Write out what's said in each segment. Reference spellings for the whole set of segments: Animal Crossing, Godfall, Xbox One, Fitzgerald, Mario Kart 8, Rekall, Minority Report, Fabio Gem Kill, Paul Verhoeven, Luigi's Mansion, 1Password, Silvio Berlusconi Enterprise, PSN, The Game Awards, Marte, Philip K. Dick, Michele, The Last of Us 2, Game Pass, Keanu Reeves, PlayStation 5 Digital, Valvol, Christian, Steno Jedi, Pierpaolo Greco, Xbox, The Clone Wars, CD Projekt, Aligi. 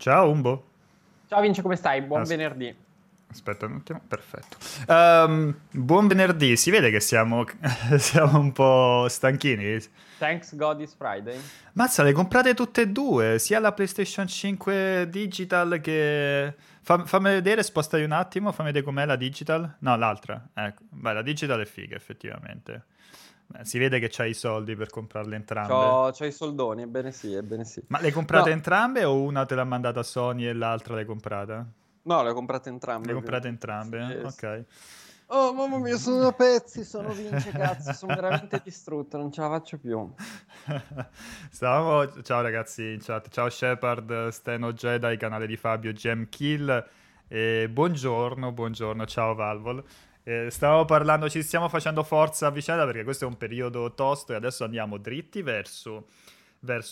Ciao Umbo. Ciao Vince, come stai? Buon venerdì. Aspetta un attimo, perfetto. Buon venerdì, si vede che siamo un po' stanchini. Thanks God is Friday. Mazza, le comprate tutte e due, sia la PlayStation 5 Digital che... Fammi vedere, spostati un attimo, fammi vedere com'è la Digital. No, l'altra. Ecco. Beh, la Digital è figa, effettivamente. Beh, si vede che c'hai i soldi per comprarle entrambe. C'ho i soldoni, ebbene sì, ebbene sì. Ma le comprate entrambe o una te l'ha mandata Sony e l'altra l'hai comprata? No, le ho comprate entrambe. Le comprate entrambe? Sì, ok. Oh, mamma mia, sono a pezzi, sono Vince, cazzo, sono veramente distrutto, non ce la faccio più. Ciao ragazzi in chat, ciao Shepard, Steno Jedi, canale di Fabio Gem Kill, buongiorno, ciao Valvol. Stavamo parlando, ci stiamo facendo forza a vicenda perché questo è un periodo tosto e adesso andiamo dritti verso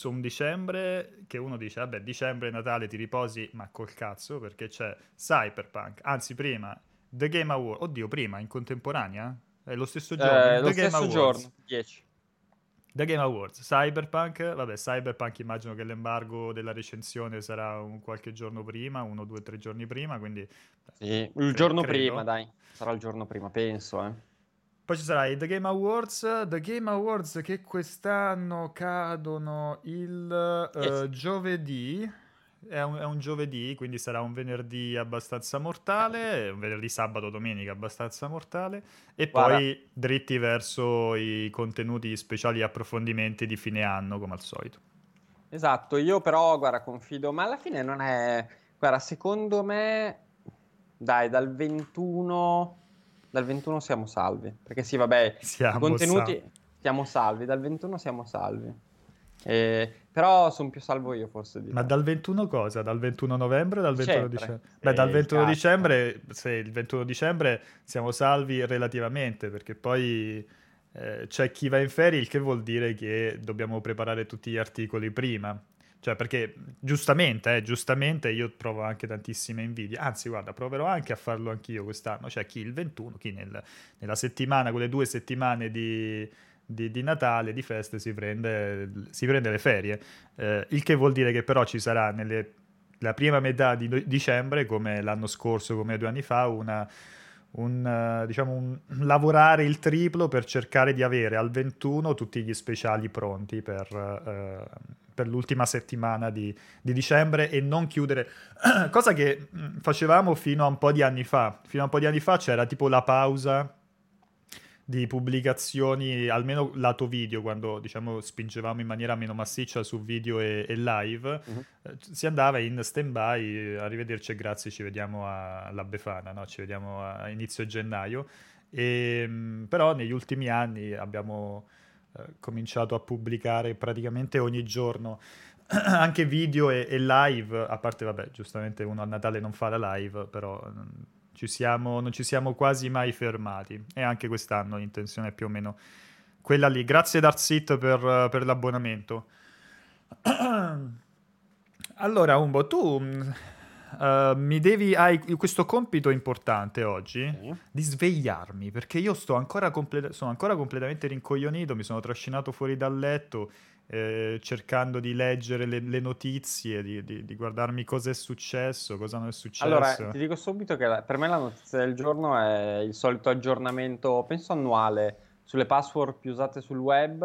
un dicembre che uno dice vabbè, dicembre, Natale ti riposi, ma col cazzo, perché c'è Cyberpunk, anzi prima The Game Awards, oddio prima, in contemporanea? È lo stesso giorno, The Game Awards. 10. The Game Awards, Cyberpunk, vabbè, Cyberpunk immagino che l'embargo della recensione sarà qualche giorno prima, 1, 2, 3 giorni prima, quindi... Sì, sarà il giorno prima, penso, Poi ci sarà i The Game Awards che quest'anno cadono il giovedì, è un giovedì, quindi sarà un venerdì abbastanza mortale, un venerdì, sabato, domenica abbastanza mortale, e poi dritti verso i contenuti speciali e approfondimenti di fine anno, come al solito. Esatto, io però, guarda, confido, ma alla fine non è... Guarda, secondo me, dai, dal 21 siamo salvi, perché sì, vabbè, i contenuti siamo salvi, dal 21 siamo salvi, però sono più salvo io forse di... Ma dal 21 cosa? Dal 21 novembre o dal 21 dicembre? Beh, dal 21 dicembre, se il 21 dicembre siamo salvi relativamente, perché poi c'è chi va in ferie, il che vuol dire che dobbiamo preparare tutti gli articoli prima. Cioè, perché giustamente io provo anche tantissime invidie, anzi guarda, proverò anche a farlo anch'io quest'anno, cioè chi il 21, chi nella settimana, quelle 2 settimane di Natale, di feste, si prende le ferie, il che vuol dire che però ci sarà la prima metà di dicembre, come l'anno scorso, come 2 anni fa, un lavorare il triplo per cercare di avere al 21 tutti gli speciali pronti per l'ultima settimana di dicembre e non chiudere, cosa che facevamo fino a un po' di anni fa. Fino a un po' di anni fa c'era tipo la pausa di pubblicazioni, almeno lato video, quando diciamo spingevamo in maniera meno massiccia su video e live, si andava in stand-by, arrivederci e grazie, ci vediamo alla Befana, no? Ci vediamo a inizio gennaio, però negli ultimi anni abbiamo... cominciato a pubblicare praticamente ogni giorno anche video e live, a parte vabbè, giustamente uno a Natale non fa la live, però non ci siamo quasi mai fermati, e anche quest'anno l'intenzione è più o meno quella lì. Grazie D'Artsit per l'abbonamento. Allora Umbo, tu hai questo compito importante oggi, di svegliarmi, perché io sono ancora completamente rincoglionito, mi sono trascinato fuori dal letto, cercando di leggere le notizie, di guardarmi cosa è successo, cosa non è successo. Allora, ti dico subito che per me la notizia del giorno è il solito aggiornamento, penso annuale, sulle password più usate sul web.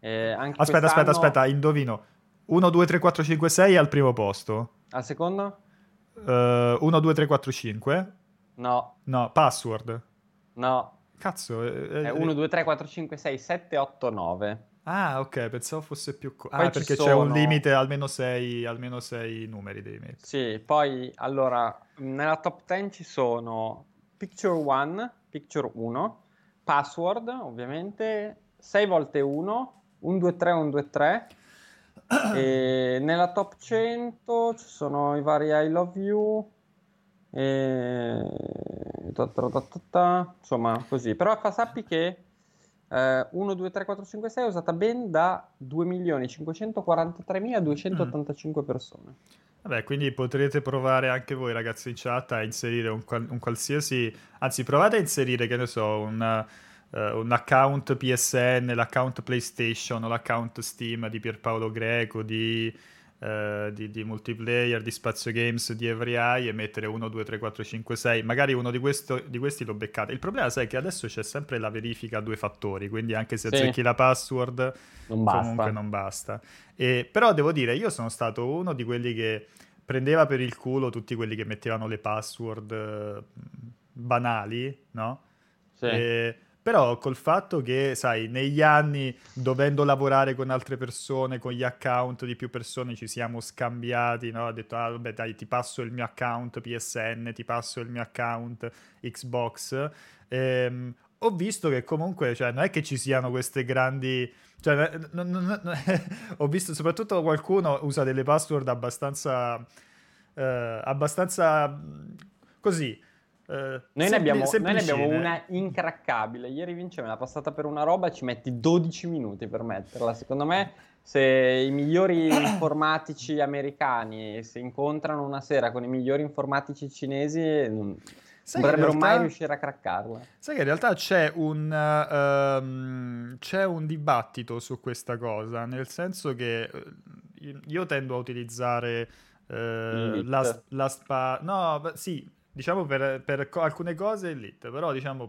Anche aspetta, indovino. 1, 2, 3, 4, 5, 6 al primo posto. Al secondo? 1, 2, 3, 4, 5. No, password. No. Cazzo. 1, 2, 3, 4, 5, 6, 7, 8, 9. Ah, ok, pensavo fosse più... perché c'è un limite, almeno 6 numeri devi mettere. Sì, poi, allora, nella top 10 ci sono Picture 1, Password, ovviamente, 6 volte 1, 1, 2, 3, 1, 2, 3... E nella top 100 ci sono i vari I love you insomma così, però sappi che 1, 2, 3, 4, 5, 6 è usata ben da 2.543.285 persone. Vabbè, quindi potrete provare anche voi ragazzi in chat a inserire un qualsiasi, anzi provate a inserire, che ne so, un account PSN, l'account PlayStation o l'account Steam di Pierpaolo Greco, di di multiplayer, di spazio games, di every eye, e mettere 1, 2, 3, 4, 5, 6, magari uno di questi lo beccate. Il problema, sai, è che adesso c'è sempre la verifica a due fattori, quindi anche se azzecchi la password comunque non basta. Però devo dire, io sono stato uno di quelli che prendeva per il culo tutti quelli che mettevano le password banali, no? Sì. Però col fatto che, sai, negli anni, dovendo lavorare con altre persone, con gli account di più persone, ci siamo scambiati, no? Ha detto, ah, vabbè, dai, ti passo il mio account PSN, ti passo il mio account Xbox. Ho visto che comunque, cioè, non è che ci siano queste grandi... Cioè, ho visto soprattutto qualcuno usa delle password abbastanza così... Noi ne abbiamo una incraccabile. Ieri vinceva una passata per una roba, ci metti 12 minuti per metterla. Secondo me, se i migliori informatici americani si incontrano una sera con i migliori informatici cinesi, non dovrebbero mai riuscire a craccarla. Sai che in realtà c'è un dibattito su questa cosa, nel senso che io tendo a utilizzare LastPass. No, sì, diciamo per alcune cose Elite, però diciamo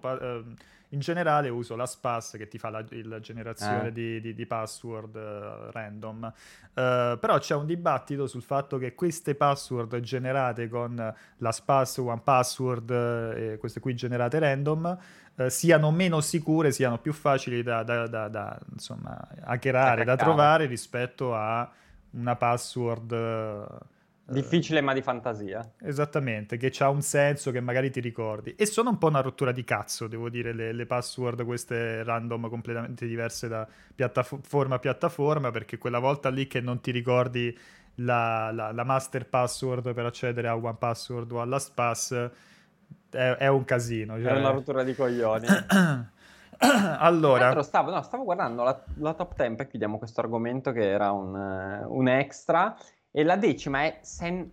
in generale uso LastPass, che ti fa la generazione di password random, però c'è un dibattito sul fatto che queste password generate con LastPass, 1Password, queste qui generate random, siano meno sicure, siano più facili da insomma hackerare, da trovare, rispetto a una password... difficile ma di fantasia, esattamente, che c'ha un senso, che magari ti ricordi. E sono un po' una rottura di cazzo, devo dire, le password queste random, completamente diverse da piattaforma a piattaforma, perché quella volta lì che non ti ricordi la master password per accedere a 1Password o a LastPass è un casino, cioè... è una rottura di coglioni. Allora, stavo guardando la top 10, perché chiudiamo questo argomento che era un extra. E la decima è Senha.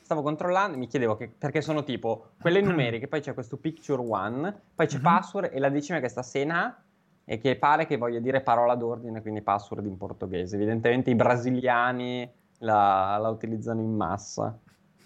Stavo controllando, mi chiedevo perché sono tipo quelle numeriche, poi c'è questo Picture One, poi c'è Password, e la decima è questa Senha, e che pare che voglia dire parola d'ordine, quindi password in portoghese. Evidentemente i brasiliani la utilizzano in massa,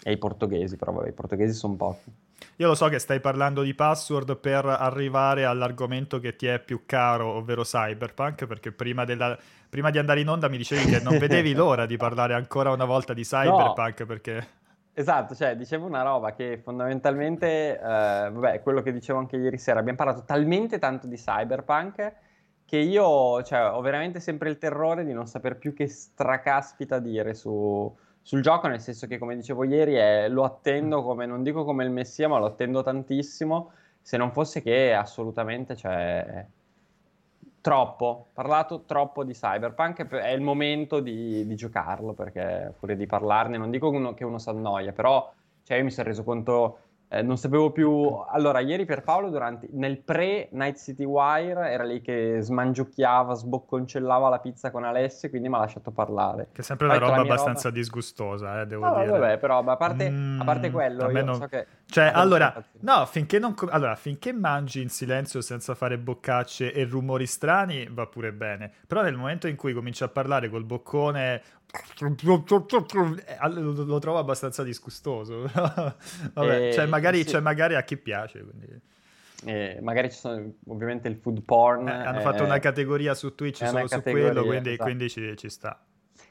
e i portoghesi, però vabbè, i portoghesi sono pochi. Io lo so che stai parlando di password per arrivare all'argomento che ti è più caro, ovvero Cyberpunk, perché prima di andare in onda mi dicevi che non vedevi l'ora di parlare ancora una volta di Cyberpunk, no. Perché... Esatto, cioè dicevo una roba che fondamentalmente, vabbè, quello che dicevo anche ieri sera, abbiamo parlato talmente tanto di Cyberpunk che io, cioè, ho veramente sempre il terrore di non saper più che stracaspita dire sul gioco, nel senso che, come dicevo ieri, lo attendo come, non dico come il messia, ma lo attendo tantissimo, se non fosse che assolutamente, cioè, parlato troppo di Cyberpunk, è il momento di giocarlo, perché pure di parlarne, non dico che uno si annoia, però, cioè, io mi sono reso conto, non sapevo più, allora ieri Pierpaolo nel pre-Night City Wire era lì che smangiucchiava, sbocconcellava la pizza con Alessio, quindi mi ha lasciato parlare, che è sempre una roba abbastanza disgustosa, devo dire. Vabbè, però a parte quello, io non so che... Cioè, finché mangi in silenzio senza fare boccacce e rumori strani va pure bene, però nel momento in cui cominci a parlare col boccone lo trovo abbastanza disgustoso. Vabbè, magari a chi piace, quindi. Magari ci sono ovviamente il food porn, hanno fatto una categoria su Twitch solo su quello, quindi, esatto. Quindi ci sta.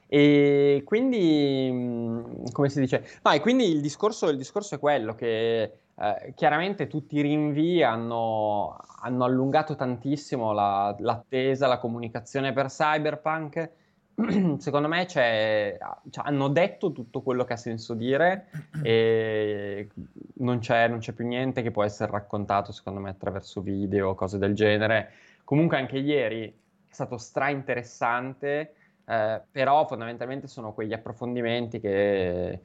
E quindi, come si dice? E quindi il discorso è quello che chiaramente tutti i rinvii hanno allungato tantissimo l'attesa, la comunicazione per Cyberpunk. Secondo me hanno detto tutto quello che ha senso dire, e non c'è più niente che può essere raccontato, secondo me, attraverso video, cose del genere. Comunque anche ieri è stato stra-interessante, però fondamentalmente sono quegli approfondimenti che,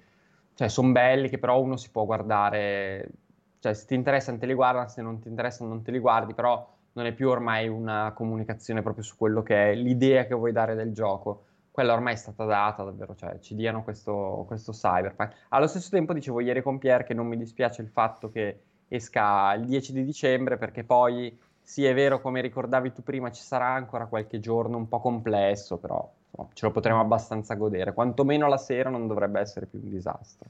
cioè, sono belli, che però uno si può guardare, cioè, se ti interessano te li guardi, se non ti interessano non te li guardi, però... non è più ormai una comunicazione proprio su quello che è l'idea che vuoi dare del gioco. Quella ormai è stata data, davvero, cioè ci diano questo Cyberpunk. Allo stesso tempo dicevo ieri con Pierre che non mi dispiace il fatto che esca il 10 di dicembre, perché poi, sì, è vero, come ricordavi tu prima, ci sarà ancora qualche giorno un po' complesso, però insomma, ce lo potremo abbastanza godere, quantomeno la sera non dovrebbe essere più un disastro.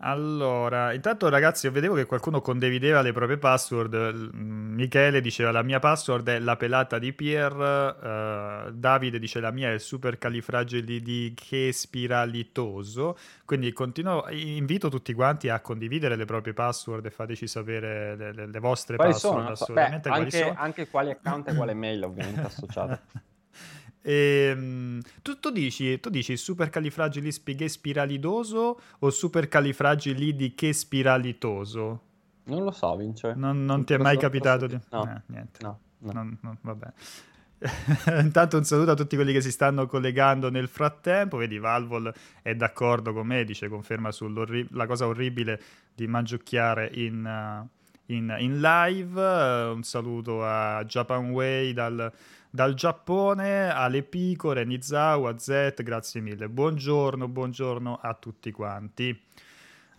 Allora, intanto ragazzi, io vedevo che qualcuno condivideva le proprie password. Michele diceva la mia password è la pelata di Pierre, Davide dice la mia è il supercalifragile di che spiralitoso, quindi continuo, invito tutti quanti a condividere le proprie password e fateci sapere le vostre quali password sono? Assolutamente. Beh, quali anche, sono? Anche quali account e quale mail ovviamente associata. Tu dici supercalifragilispiralidoso o supercalifragilidichespiralitoso? Non lo so, Vince. Non ti è mai capitato di... No, niente. No. Non, vabbè. Intanto un saluto a tutti quelli che si stanno collegando nel frattempo. Vedi, Valvol è d'accordo con me, dice, conferma sulla cosa orribile di mangiucchiare in live. Un saluto a Japan Way dal Giappone, alle Picore, Nizawa, Z, grazie mille. Buongiorno a tutti quanti.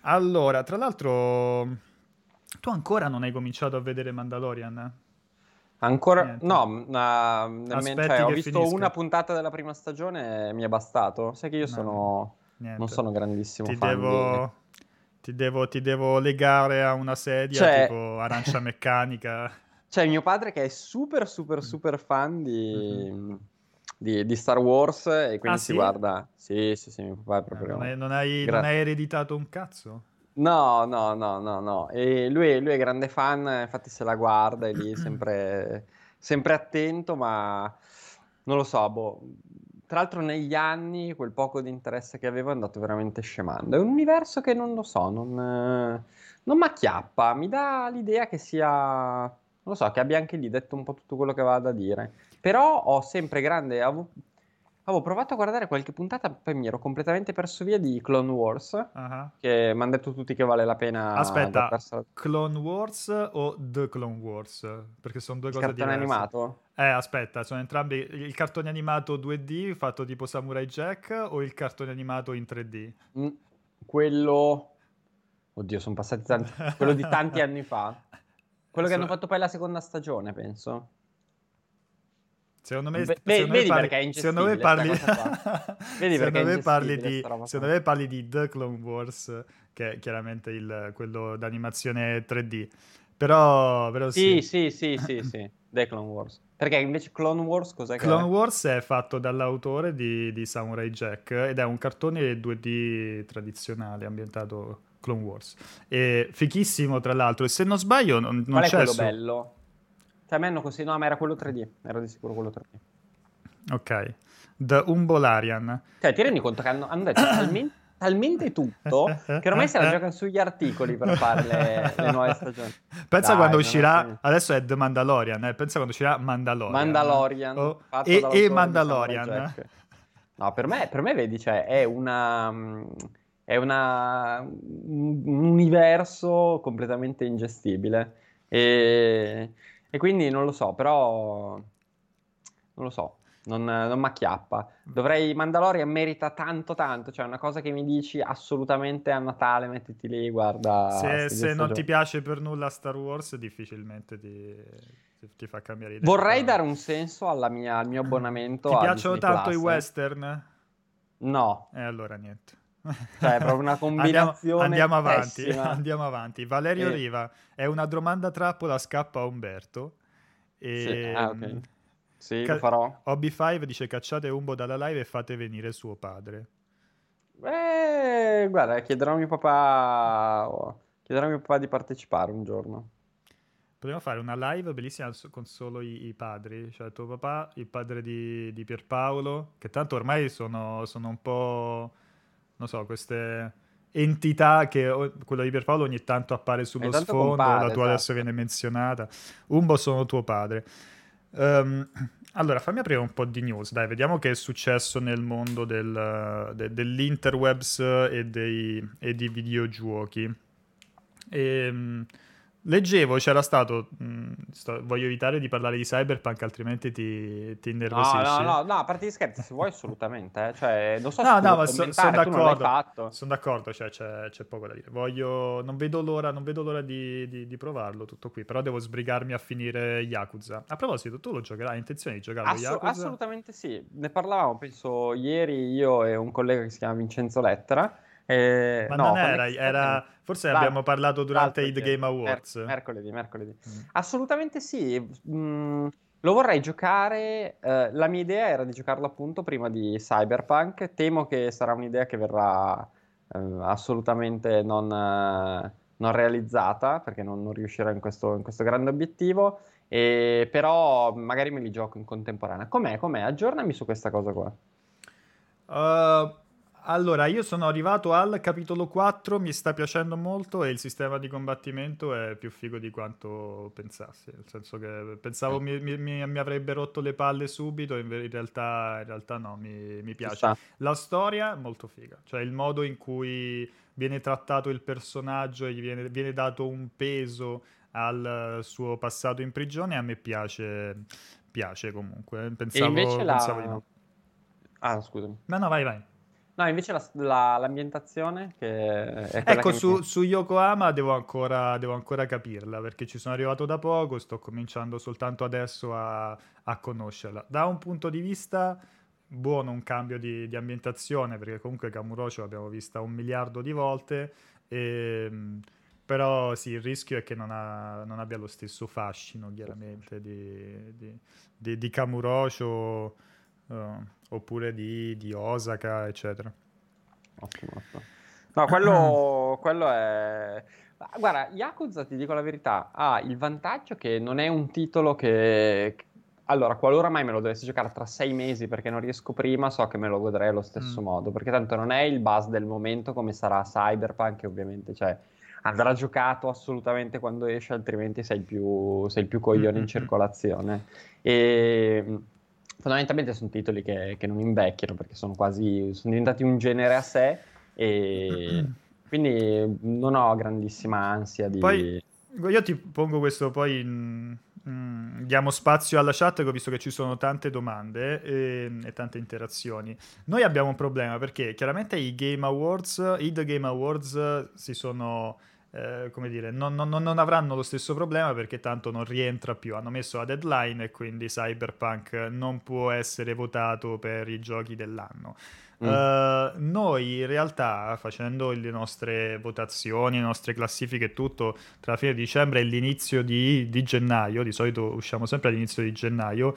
Allora, tra l'altro, tu ancora non hai cominciato a vedere Mandalorian? Ancora? Niente. No, ho visto finisca. Una puntata della prima stagione e mi è bastato. Sai che io non sono grandissimo fan. Ti devo legare a una sedia, cioè... tipo arancia meccanica... C'è mio padre che è super super super fan di Star Wars e quindi si guarda. Sì, mio papà è proprio. Non hai ereditato un cazzo? No. E lui è grande fan, infatti se la guarda, è lì sempre attento, ma non lo so, boh. Tra l'altro negli anni quel poco di interesse che avevo è andato veramente scemando. È un universo che non lo so, non m'acchiappa, mi dà l'idea che sia... Non lo so, che abbia anche lì detto un po' tutto quello che aveva da dire. Però ho sempre grande... Avevo provato a guardare qualche puntata, poi mi ero completamente perso via di Clone Wars, che mi hanno detto tutti che vale la pena... Aspetta, Clone Wars o The Clone Wars? Perché sono due cose diverse. Il cartone animato? Aspetta, sono entrambi... Il cartone animato 2D fatto tipo Samurai Jack o il cartone animato in 3D? Quello... Oddio, sono passati tanti... Quello di tanti anni fa. Quello che hanno fatto poi la seconda stagione, penso. Secondo me, parli di The Clone Wars, che è chiaramente quello d'animazione 3D. Però sì. The Clone Wars. Perché invece Clone Wars cos'è? Clone Wars è fatto dall'autore di Samurai Jack ed è un cartone 2D tradizionale ambientato... Clone Wars, fichissimo tra l'altro, e se non sbaglio non c'è quello bello, cioè a me hanno consigliato, no, ma era quello 3D, ero di sicuro quello 3D. Ok, The Umbolarian, cioè ti rendi conto che hanno detto talmente tutto che ormai se la giocano sugli articoli per fare le nuove stagioni. Pensa quando uscirà, adesso è The Mandalorian, pensa quando uscirà Mandalorian e Mandalorian. No, per me vedi, cioè è un universo completamente ingestibile e quindi non lo so, però non lo so, non m'acchiappa. Mandalorian merita tanto, cioè una cosa che mi dici assolutamente a Natale mettiti lì, guarda. Se non ti piace per nulla Star Wars difficilmente ti fa cambiare idea. Vorrei dare un senso al mio abbonamento. Ti piacciono tanto i western? No. E allora niente. Cioè è proprio una combinazione. Andiamo avanti. Valerio Riva, è una domanda trappola, scappa a Umberto. Ok. Sì, lo farò. Hobby5 dice cacciate Umbo dalla live e fate venire suo padre. Guarda, chiederò a mio papà di partecipare un giorno. Potremmo fare una live bellissima con solo i padri, cioè tuo papà, il padre di Pierpaolo, che tanto ormai sono un po'... Non so, queste entità che quello di Pierpaolo ogni tanto appare sullo sfondo, compare, la tua adesso viene menzionata. Umbo, sono tuo padre. Allora, fammi aprire un po' di news, dai, vediamo che è successo nel mondo dell'interwebs e dei videogiochi. Leggevo, c'era stato... voglio evitare di parlare di Cyberpunk, altrimenti ti innervosisci. No, a parte gli scherzi, se vuoi assolutamente. Cioè, non so se sono d'accordo. Sono d'accordo, cioè, c'è poco da dire. Non vedo l'ora di provarlo, tutto qui. Però devo sbrigarmi a finire Yakuza. A proposito, tu lo giocherai? Hai intenzione di giocare Yakuza? Assolutamente sì. Ne parlavamo, penso, ieri io e un collega che si chiama Vincenzo Lettera. Forse abbiamo parlato durante i The Game Awards mercoledì. Assolutamente sì, lo vorrei giocare. La mia idea era di giocarlo appunto prima di Cyberpunk. Temo che sarà un'idea che verrà assolutamente non realizzata, perché non riuscirò in questo grande obiettivo, però magari me li gioco in contemporanea. Com'è? Aggiornami su questa cosa qua. Allora, io sono arrivato al capitolo 4, mi sta piacendo molto e il sistema di combattimento è più figo di quanto pensassi, nel senso che pensavo mi avrebbe rotto le palle subito, in realtà no, mi piace. La storia è molto figa, cioè il modo in cui viene trattato il personaggio e gli viene dato un peso al suo passato in prigione, a me piace comunque, pensavo di no. Ah, scusami. No, vai. No, invece l'ambientazione che è quella su Yokohama devo ancora capirla, perché ci sono arrivato da poco, sto cominciando soltanto adesso a conoscerla. Da un punto di vista buono un cambio di ambientazione, perché comunque Kamurocho l'abbiamo vista 1 miliardo di volte, però sì, il rischio è che non abbia lo stesso fascino, chiaramente, di Kamurocho, oppure di Osaka, eccetera. Ottimo. No, quello è... Guarda, Yakuza, ti dico la verità, ha il vantaggio che non è un titolo che... Allora, qualora mai me lo dovessi giocare tra 6 mesi perché non riesco prima, so che me lo godrei allo stesso modo, perché tanto non è il buzz del momento come sarà Cyberpunk, ovviamente, cioè andrà giocato assolutamente quando esce, altrimenti sei il più coglione in circolazione. E... fondamentalmente sono titoli che non invecchiano, perché sono diventati un genere a sé, e quindi non ho grandissima ansia di... Poi io ti pongo questo, poi diamo spazio alla chat, che ho visto che ci sono tante domande e tante interazioni. Noi abbiamo un problema, perché chiaramente i The Game Awards si sono... come dire, non avranno lo stesso problema, perché tanto non rientra più, hanno messo la deadline e quindi Cyberpunk non può essere votato per i giochi dell'anno. Noi in realtà, facendo le nostre votazioni, le nostre classifiche e tutto, tra la fine di dicembre e l'inizio di gennaio, di solito usciamo sempre all'inizio di gennaio,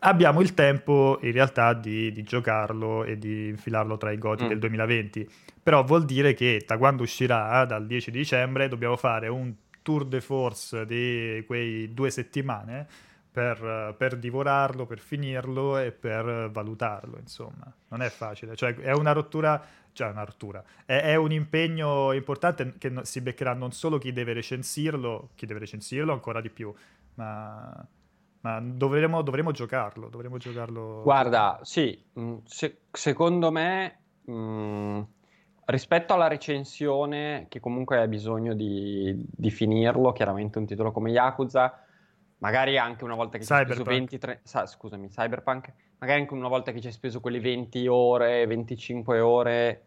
abbiamo il tempo in realtà di giocarlo e di infilarlo tra i goti del 2020, però vuol dire che da quando uscirà, dal 10 dicembre, dobbiamo fare un tour de force di quei 2 settimane per divorarlo, per finirlo e per valutarlo, insomma. Non è facile, cioè è una rottura, è un impegno importante che si beccherà non solo chi deve recensirlo ancora di più, ma dovremo giocarlo. Guarda, sì, secondo me rispetto alla recensione, che comunque ha bisogno di finirlo, chiaramente un titolo come Yakuza, magari anche una volta che ci hai speso Cyberpunk, magari anche una volta che ci hai speso quelle 20 ore, 25 ore,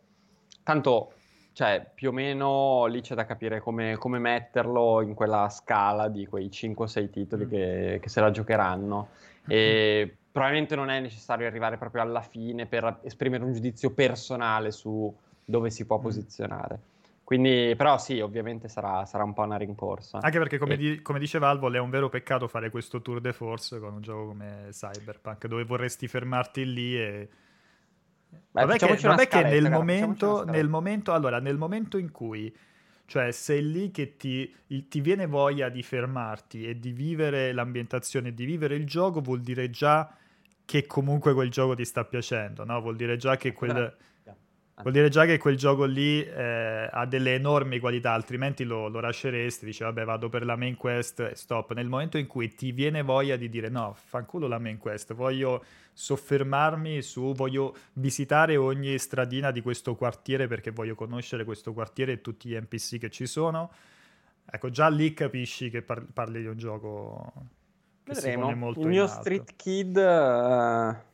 tanto, cioè, più o meno lì c'è da capire come metterlo in quella scala di quei 5 o 6 titoli che se la giocheranno. E probabilmente non è necessario arrivare proprio alla fine per esprimere un giudizio personale su dove si può posizionare. Quindi, però sì, ovviamente sarà un po' una rincorsa. Anche perché, come dice Valvol, è un vero peccato fare questo tour de force con un gioco come Cyberpunk, dove vorresti fermarti lì e... Vabbè, nel momento in cui, cioè, sei lì che ti viene voglia di fermarti e di vivere l'ambientazione, di vivere il gioco, vuol dire già che comunque quel gioco ti sta piacendo, no? Vuol dire già che quel gioco lì ha delle enormi qualità, altrimenti lo lasceresti, dici vabbè, vado per la main quest e stop. Nel momento in cui ti viene voglia di dire no, fanculo la main quest, voglio soffermarmi voglio visitare ogni stradina di questo quartiere, perché voglio conoscere questo quartiere e tutti gli NPC che ci sono, Ecco, già lì capisci che parli di un gioco che si pone molto in alto. Vedremo, il mio Street Kid...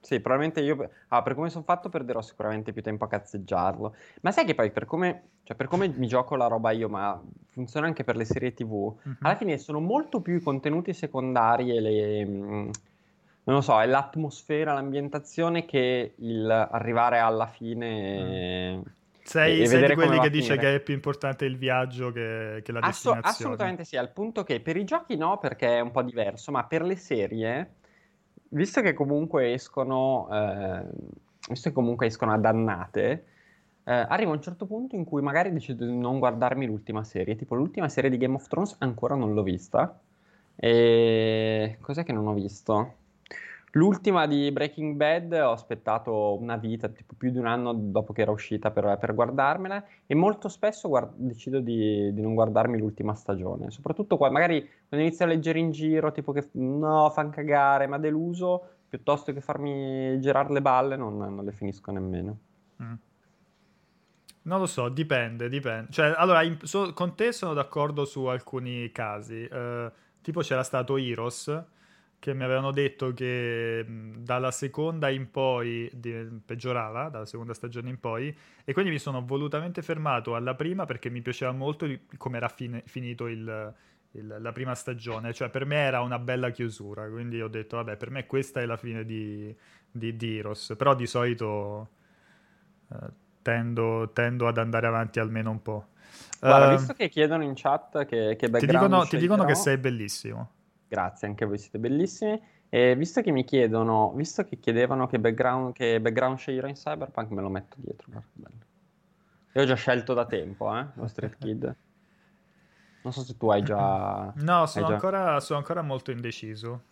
Sì, probabilmente io... per come sono fatto perderò sicuramente più tempo a cazzeggiarlo. Ma sai che poi per come mi gioco la roba io, ma funziona anche per le serie TV, alla fine sono molto più i contenuti secondari e le... non lo so, è l'atmosfera, l'ambientazione che il arrivare alla fine... Sei di quelli che dice che è più importante il viaggio che la destinazione. Assolutamente sì, al punto che per i giochi no, perché è un po' diverso, ma per le serie, visto che comunque escono a dannate, arriva un certo punto in cui magari decido di non guardarmi l'ultima serie, tipo l'ultima serie di Game of Thrones ancora non l'ho vista. E cos'è che non ho visto? L'ultima di Breaking Bad ho aspettato una vita, tipo più di un anno dopo che era uscita per guardarmela, e molto spesso decido di non guardarmi l'ultima stagione, soprattutto qua, magari quando inizio a leggere in giro, tipo che no, fan cagare, ma deluso, piuttosto che farmi girare le balle non le finisco nemmeno. Non lo so, dipende. Cioè, allora, con te sono d'accordo su alcuni casi, tipo c'era stato Heroes, che mi avevano detto che dalla seconda in poi peggiorava, dalla seconda stagione in poi, e quindi mi sono volutamente fermato alla prima perché mi piaceva molto come era finito la prima stagione, cioè per me era una bella chiusura, quindi ho detto vabbè, per me questa è la fine di Heroes, però di solito tendo ad andare avanti almeno un po'. Guarda, visto che chiedono in chat che background ti dicono che sei bellissimo. Grazie, anche voi siete bellissimi. E visto che chiedevano che background sceglierò in Cyberpunk, me lo metto dietro. Guarda, bello. Io ho già scelto da tempo, lo Street Kid. Non so se tu hai già... No, sono ancora molto indeciso.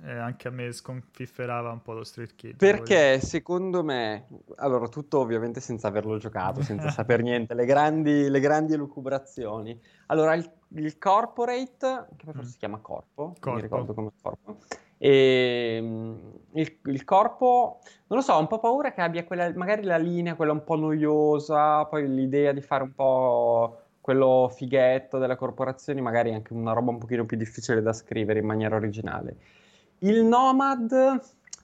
E anche a me sconfifferava un po' lo Street Kid. Perché secondo me... Allora, tutto ovviamente senza averlo giocato, senza saper niente. Le grandi elucubrazioni. Allora, il corporate, che forse si chiama corpo, mi ricordo come corpo. E il corpo, non lo so, ho un po' paura che abbia quella, magari la linea, quella un po' noiosa, poi l'idea di fare un po' quello fighetto della corporazione, magari anche una roba un pochino più difficile da scrivere in maniera originale. Il nomad,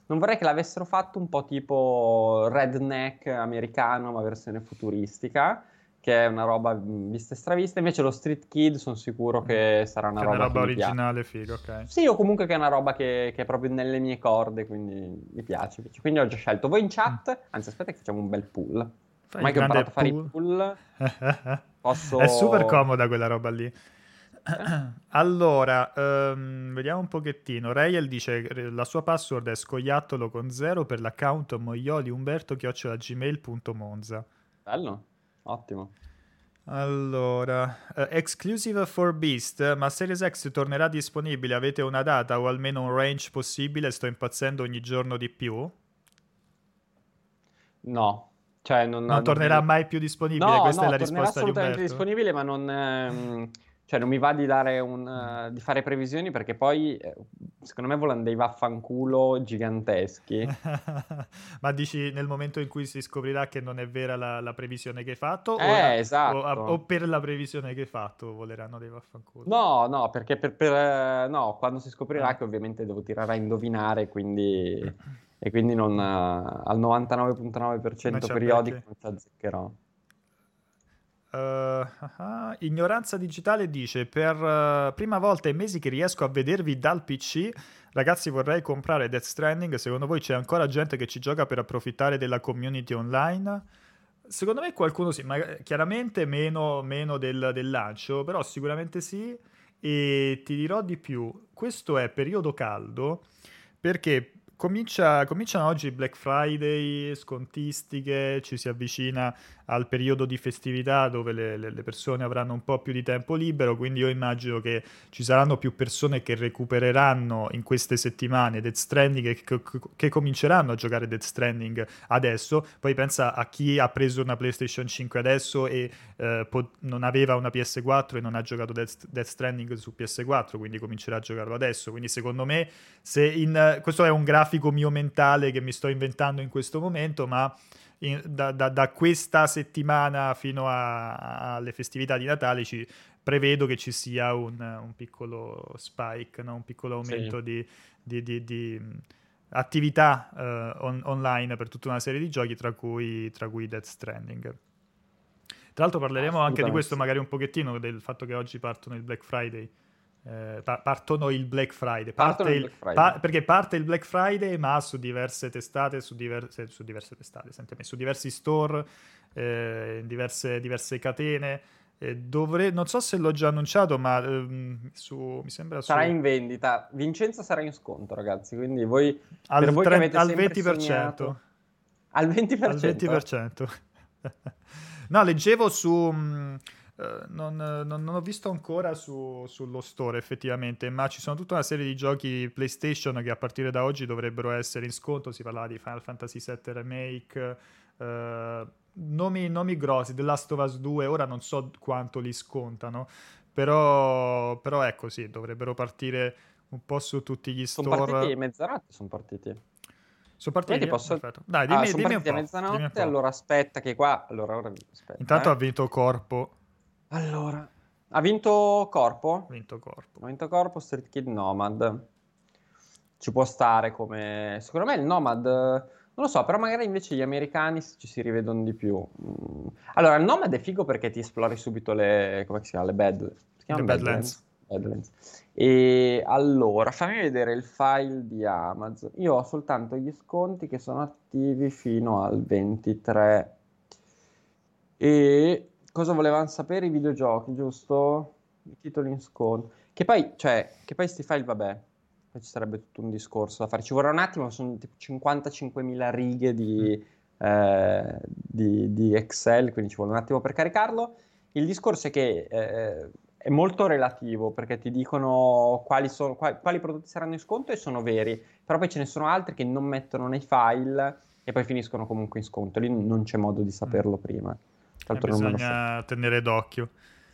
non vorrei che l'avessero fatto un po' tipo redneck americano, ma versione futuristica, che è una roba vista e stravista. Invece lo Street Kid sono sicuro che sarà una roba originale, figo, ok. Sì, o comunque che è una roba che è proprio nelle mie corde, quindi mi piace. Quindi ho già scelto. Voi in chat, anzi aspetta che facciamo un bel pool. Ormai che ho imparato a fare i pool. È super comoda quella roba lì. Allora, vediamo un pochettino. Rayel dice la sua password è scoiattolo con 0 per l'account moioliumberto@gmail.monza. Bello. Ottimo. Allora, exclusive for Beast, ma Series X tornerà disponibile? Avete una data o almeno un range possibile? Sto impazzendo ogni giorno di più. No, cioè non tornerà mai più disponibile. No, questa è la risposta di Umberto. Tornerà assolutamente disponibile, ma non mi va di dare di fare previsioni, perché poi secondo me volano dei vaffanculo giganteschi. Ma dici nel momento in cui si scoprirà che non è vera la previsione che hai fatto, esatto. o per la previsione che hai fatto voleranno dei vaffanculo? No, perché no, quando si scoprirà che ovviamente devo tirare a indovinare, quindi e quindi non al 99.9% periodico non ci azzeccherò. Ignoranza digitale dice per prima volta in mesi che riesco a vedervi dal PC, ragazzi vorrei comprare Death Stranding, secondo voi c'è ancora gente che ci gioca per approfittare della community online? Secondo me qualcuno sì, ma chiaramente meno del lancio, però sicuramente sì, e ti dirò di più, questo è periodo caldo perché cominciano oggi Black Friday, scontistiche, ci si avvicina al periodo di festività dove le persone avranno un po' più di tempo libero, quindi io immagino che ci saranno più persone che recupereranno in queste settimane Death Stranding e che cominceranno a giocare Death Stranding adesso. Poi pensa a chi ha preso una PlayStation 5 adesso e non aveva una PS4 e non ha giocato Death Stranding su PS4, quindi comincerà a giocarlo adesso. Quindi secondo me, questo è un grafico grafico mio mentale che mi sto inventando in questo momento, ma da questa settimana fino alle festività di Natale ci prevedo che ci sia un piccolo spike, no? Un piccolo aumento, sì, di attività online per tutta una serie di giochi, tra cui Death Stranding. Tra l'altro parleremo anche di questo magari un pochettino, del fatto che oggi partono il Black Friday. Perché parte il Black Friday, ma su diverse testate, su diversi store, in diverse catene. Non so se l'ho già annunciato, ma mi sembra sarà in vendita. Vincenzo sarà in sconto, ragazzi, quindi voi per voi che avete sempre sognato, al 20%. Al 20%. No, leggevo su non ho visto ancora sullo store effettivamente, ma ci sono tutta una serie di giochi PlayStation che a partire da oggi dovrebbero essere in sconto. Si parlava di Final Fantasy VII Remake, nomi grossi, The Last of Us 2, ora non so quanto li scontano, però ecco, sì, dovrebbero partire un po' su tutti gli store. Sono partiti mezzanotte, Dai, dimmi un po'. Mezzanotte, allora aspetta che qua... Allora, aspetta, intanto ha vinto Corpo. Allora, ha vinto Corpo? Ha vinto Corpo, Street Kid Nomad. Ci può stare come... Secondo me il Nomad... Non lo so, però magari invece gli americani ci si rivedono di più. Allora, il Nomad è figo perché ti esplori subito le... come si chiama? Le Badlands. E allora, fammi vedere il file di Amazon. Io ho soltanto gli sconti che sono attivi fino al 23. E cosa volevano sapere? I videogiochi, giusto? I titoli in sconto. Che poi sti file, vabbè, ci sarebbe tutto un discorso da fare, ci vorrà un attimo, sono tipo 55.000 righe di Excel, quindi ci vuole un attimo per caricarlo. Il discorso è che è molto relativo, perché ti dicono quali prodotti saranno in sconto e sono veri, però poi ce ne sono altri che non mettono nei file e poi finiscono comunque in sconto, lì non c'è modo di saperlo prima. Tanto bisogna tenere d'occhio.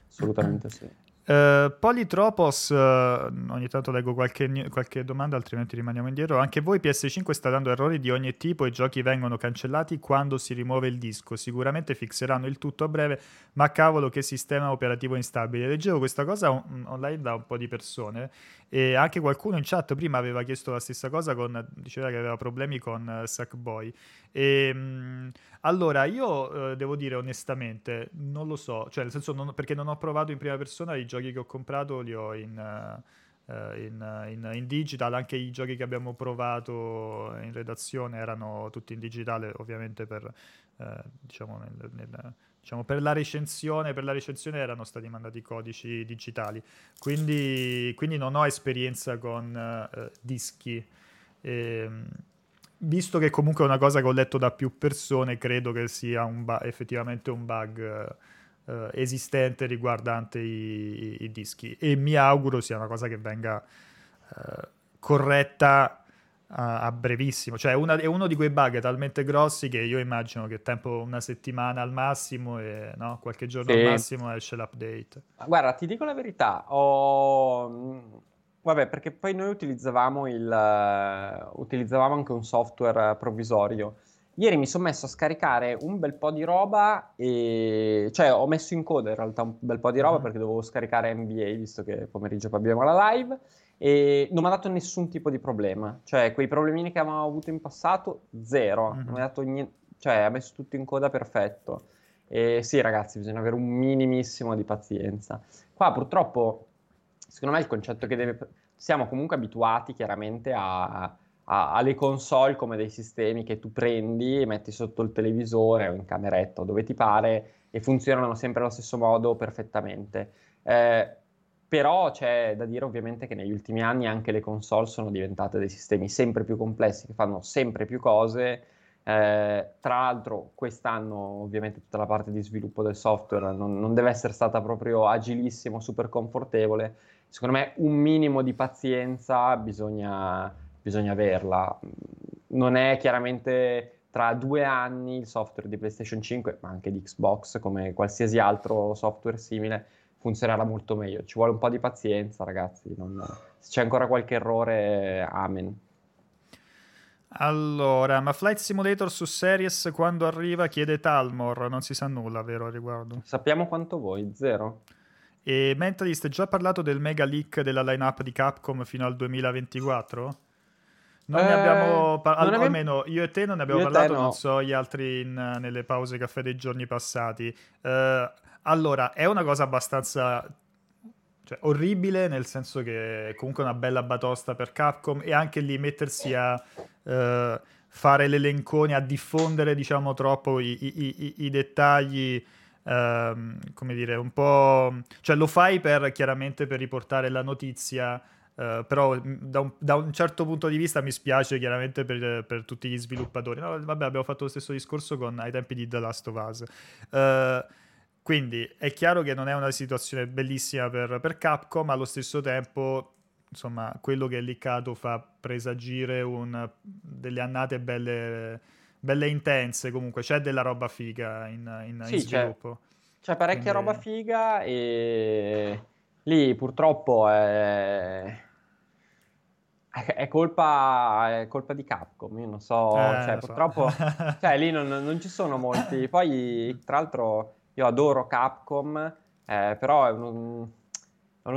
Assolutamente sì. Politropos, ogni tanto leggo qualche domanda, altrimenti rimaniamo indietro. Anche voi, PS5 sta dando errori di ogni tipo, i giochi vengono cancellati quando si rimuove il disco, sicuramente fixeranno il tutto a breve, ma cavolo che sistema operativo instabile. Leggevo questa cosa online da un po' di persone e anche qualcuno in chat prima aveva chiesto la stessa cosa, diceva che aveva problemi con Sackboy. Allora io devo dire onestamente non lo so, cioè nel senso perché non ho provato in prima persona. I giochi che ho comprato li ho in digital, anche i giochi che abbiamo provato in redazione erano tutti in digitale, ovviamente per la recensione. Per la recensione erano stati mandati i codici digitali, quindi non ho esperienza con dischi. Visto che comunque è una cosa che ho letto da più persone, credo che sia effettivamente un bug esistente riguardante i dischi, e mi auguro sia una cosa che venga corretta a brevissimo. Cioè è uno di quei bug talmente grossi che io immagino che tempo una settimana al massimo, e no, qualche giorno, sì, al massimo esce l'update. Guarda, ti dico la verità, vabbè, perché poi noi utilizzavamo anche un software provvisorio. Ieri mi sono messo a scaricare un bel po' di roba, cioè ho messo in coda in realtà un bel po' di roba, perché dovevo scaricare NBA, visto che pomeriggio abbiamo la live, e non mi ha dato nessun tipo di problema. Cioè quei problemini che avevamo avuto in passato, zero. Non mi ha dato niente, cioè ha messo tutto in coda perfetto. E sì, ragazzi, bisogna avere un minimissimo di pazienza. Qua purtroppo... Secondo me il concetto che siamo comunque abituati chiaramente alle console come dei sistemi che tu prendi e metti sotto il televisore o in cameretta o dove ti pare, e funzionano sempre allo stesso modo perfettamente. Però c'è da dire ovviamente che negli ultimi anni anche le console sono diventate dei sistemi sempre più complessi, che fanno sempre più cose. Tra l'altro quest'anno ovviamente tutta la parte di sviluppo del software non deve essere stata proprio agilissimo, super confortevole. Secondo me un minimo di pazienza bisogna averla. Non è chiaramente tra 2 anni il software di PlayStation 5, ma anche di Xbox, come qualsiasi altro software simile, funzionerà molto meglio. Ci vuole un po' di pazienza, ragazzi. Se c'è ancora qualche errore, amen. Allora, ma Flight Simulator su Series quando arriva, chiede Talmor, non si sa nulla, vero, al riguardo? Sappiamo quanto vuoi, zero. E Mentalist, già parlato del mega leak della lineup di Capcom fino al 2024? Non ne abbiamo parlato, almeno io e te non ne abbiamo parlato, no. Non so gli altri nelle pause caffè dei giorni passati. Allora, è una cosa abbastanza... cioè, orribile, nel senso che è comunque una bella batosta per Capcom, e anche lì mettersi a fare l'elencone, a diffondere, diciamo, troppo i dettagli, come dire, un po'... cioè lo fai per, chiaramente, per riportare la notizia, però da un certo punto di vista mi spiace chiaramente per tutti gli sviluppatori. No, vabbè, abbiamo fatto lo stesso discorso ai tempi di The Last of Us. Quindi è chiaro che non è una situazione bellissima per Capcom, ma allo stesso tempo, insomma, quello che è leakato fa presagire delle annate belle intense. Comunque c'è della roba figa in sviluppo. C'è parecchia roba figa, e lì purtroppo è colpa di Capcom, io non so, purtroppo cioè, lì non ci sono molti. Poi, tra l'altro, io adoro Capcom, però è uno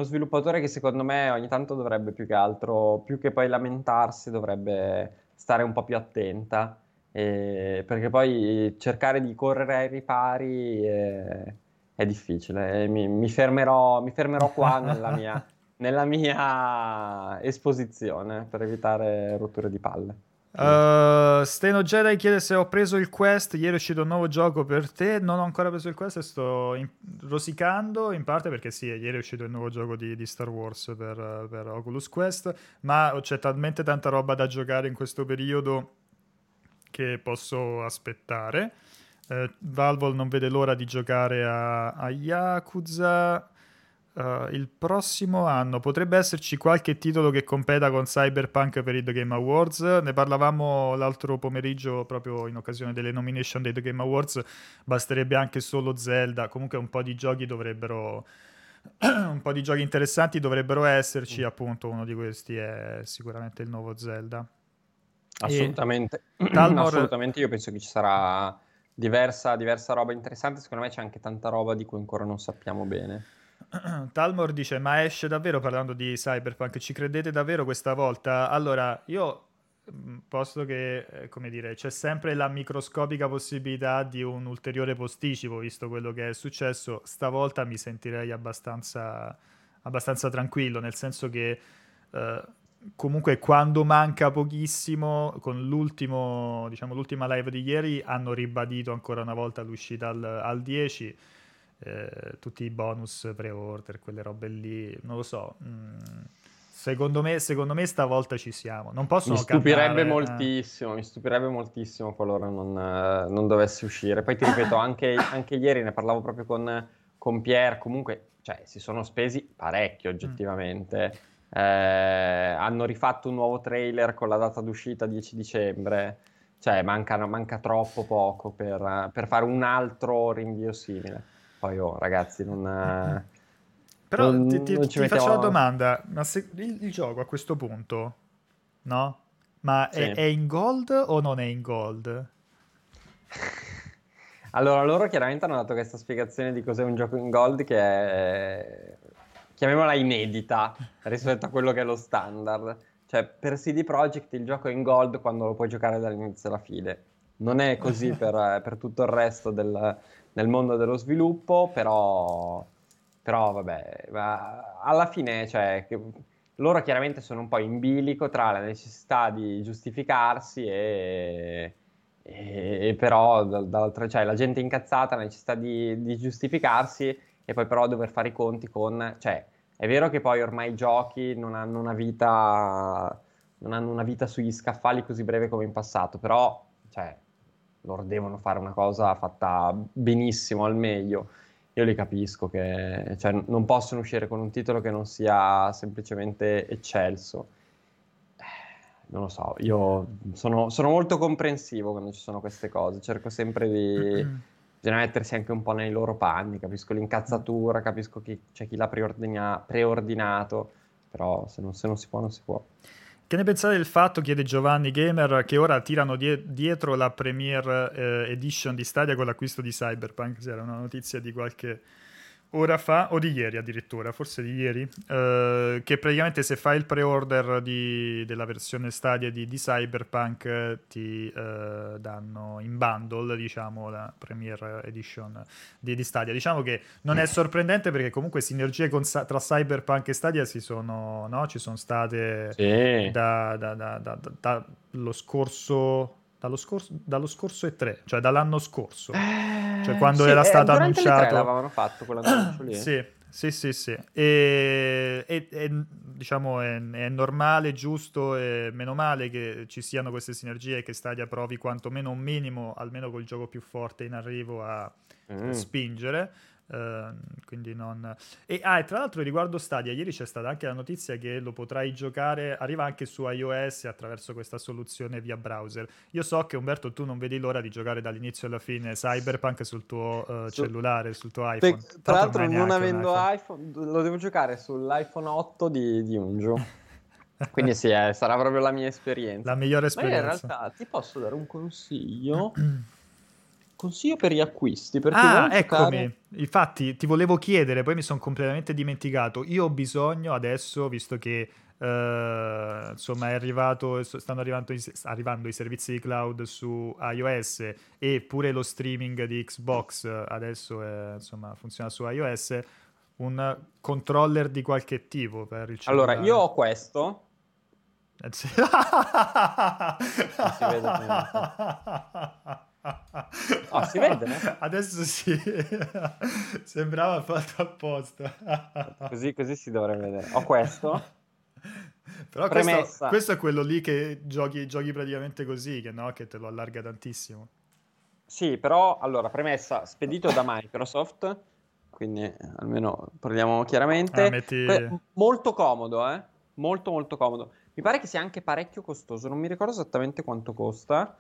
sviluppatore che secondo me ogni tanto dovrebbe, più che altro, più che poi lamentarsi, dovrebbe stare un po' più attenta, perché poi cercare di correre ai ripari è difficile. Mi fermerò qua nella mia esposizione per evitare rotture di palle. Steno Jedi chiede se ho preso il Quest. Ieri è uscito un nuovo gioco per te. Non ho ancora preso il Quest e sto rosicando, in parte perché sì, ieri è uscito il nuovo gioco di Star Wars per Oculus Quest, ma c'è talmente tanta roba da giocare in questo periodo che posso aspettare. Valvol non vede l'ora di giocare a Yakuza. Il prossimo anno potrebbe esserci qualche titolo che competa con Cyberpunk per i The Game Awards. Ne parlavamo l'altro pomeriggio proprio in occasione delle nomination dei The Game Awards. Basterebbe anche solo Zelda. Comunque un po' di giochi dovrebbero un po' di giochi interessanti dovrebbero esserci, appunto uno di questi è sicuramente il nuovo Zelda. Assolutamente. Assolutamente, io penso che ci sarà diversa roba interessante. Secondo me c'è anche tanta roba di cui ancora non sappiamo bene. Talmor dice: ma esce davvero, parlando di Cyberpunk, ci credete davvero questa volta? Allora, io, posto che, come dire, c'è sempre la microscopica possibilità di un ulteriore posticipo, visto quello che è successo, stavolta mi sentirei abbastanza tranquillo, nel senso che comunque quando manca pochissimo, con l'ultima live di ieri hanno ribadito ancora una volta l'uscita al 10. Tutti i bonus pre-order, quelle robe lì, non lo so. Secondo me stavolta ci siamo. Non possono mi stupirebbe moltissimo qualora non dovesse uscire. Poi ti ripeto, anche ieri ne parlavo proprio con Pierre. Comunque, cioè, si sono spesi parecchio oggettivamente. Hanno rifatto un nuovo trailer con la data d'uscita 10 dicembre. Cioè, manca troppo poco per fare un altro rinvio simile. Poi, ragazzi, però ti faccio una domanda, ma se il gioco a questo punto, no? Ma sì, è in gold o non è in gold? Allora, loro chiaramente hanno dato questa spiegazione di cos'è un gioco in gold, che è, chiamiamola, inedita rispetto a quello che è lo standard. Cioè, per CD Projekt il gioco è in gold quando lo puoi giocare dall'inizio alla fine. Non è così per tutto il resto nel mondo dello sviluppo, però vabbè, alla fine, cioè, loro chiaramente sono un po' in bilico tra la necessità di giustificarsi e però dall'altra, cioè, la gente incazzata, la necessità di giustificarsi, e poi però dover fare i conti con, cioè, è vero che poi ormai i giochi non hanno una vita sugli scaffali così breve come in passato, però, cioè, loro devono fare una cosa fatta benissimo, al meglio. Io li capisco che, cioè, non possono uscire con un titolo che non sia semplicemente eccelso. Non lo so, io sono molto comprensivo quando ci sono queste cose. Cerco sempre di mettersi anche un po' nei loro panni. Capisco l'incazzatura, capisco chi c'è, chi l'ha preordinato, però se non si può, non si può. Che ne pensate del fatto, chiede Giovanni Gamer, che ora tirano dietro la Premiere Edition di Stadia con l'acquisto di Cyberpunk? C'era una notizia di qualche ora fa, o di ieri addirittura, forse di ieri, che praticamente se fai il pre-order della versione Stadia di Cyberpunk ti danno in bundle, diciamo, la Premiere Edition di Stadia. Diciamo che non è sorprendente perché comunque sinergie tra Cyberpunk e Stadia ci sono state sì. dallo scorso E3, cioè dall'anno scorso, cioè quando sì, era stato annunciato. L'avevano fatto quell'annuncio lì. Sì. E diciamo è normale, giusto, e meno male che ci siano queste sinergie e che Stadia provi quantomeno un minimo, almeno col gioco più forte in arrivo a spingere. Quindi non e tra l'altro riguardo Stadia ieri c'è stata anche la notizia che lo potrai giocare, arriva anche su iOS attraverso questa soluzione via browser. Io so che Umberto tu non vedi l'ora di giocare dall'inizio alla fine Cyberpunk sul tuo cellulare, sul tuo iPhone. Tra l'altro non avendo iPhone lo devo giocare sull'iPhone 8 di Ungio. Quindi sì, sarà proprio la mia esperienza, la migliore esperienza. Ma in realtà ti posso dare un consiglio per gli acquisti, perché eccomi, infatti ti volevo chiedere, poi mi sono completamente dimenticato. Io ho bisogno adesso, visto che stanno arrivando i servizi di cloud su iOS e pure lo streaming di Xbox adesso funziona su iOS, un controller di qualche tipo per il cellulare. Allora io ho questo. Non si vede niente. Oh, si vede, no? Adesso sì. Sembrava fatto apposta. Così si dovrebbe vedere. Ho questo. Però questo è quello lì che giochi praticamente così, che te lo allarga tantissimo. Sì, però allora premessa, spedito da Microsoft, quindi almeno parliamo chiaramente. Molto comodo, molto molto comodo. Mi pare che sia anche parecchio costoso, non mi ricordo esattamente quanto costa.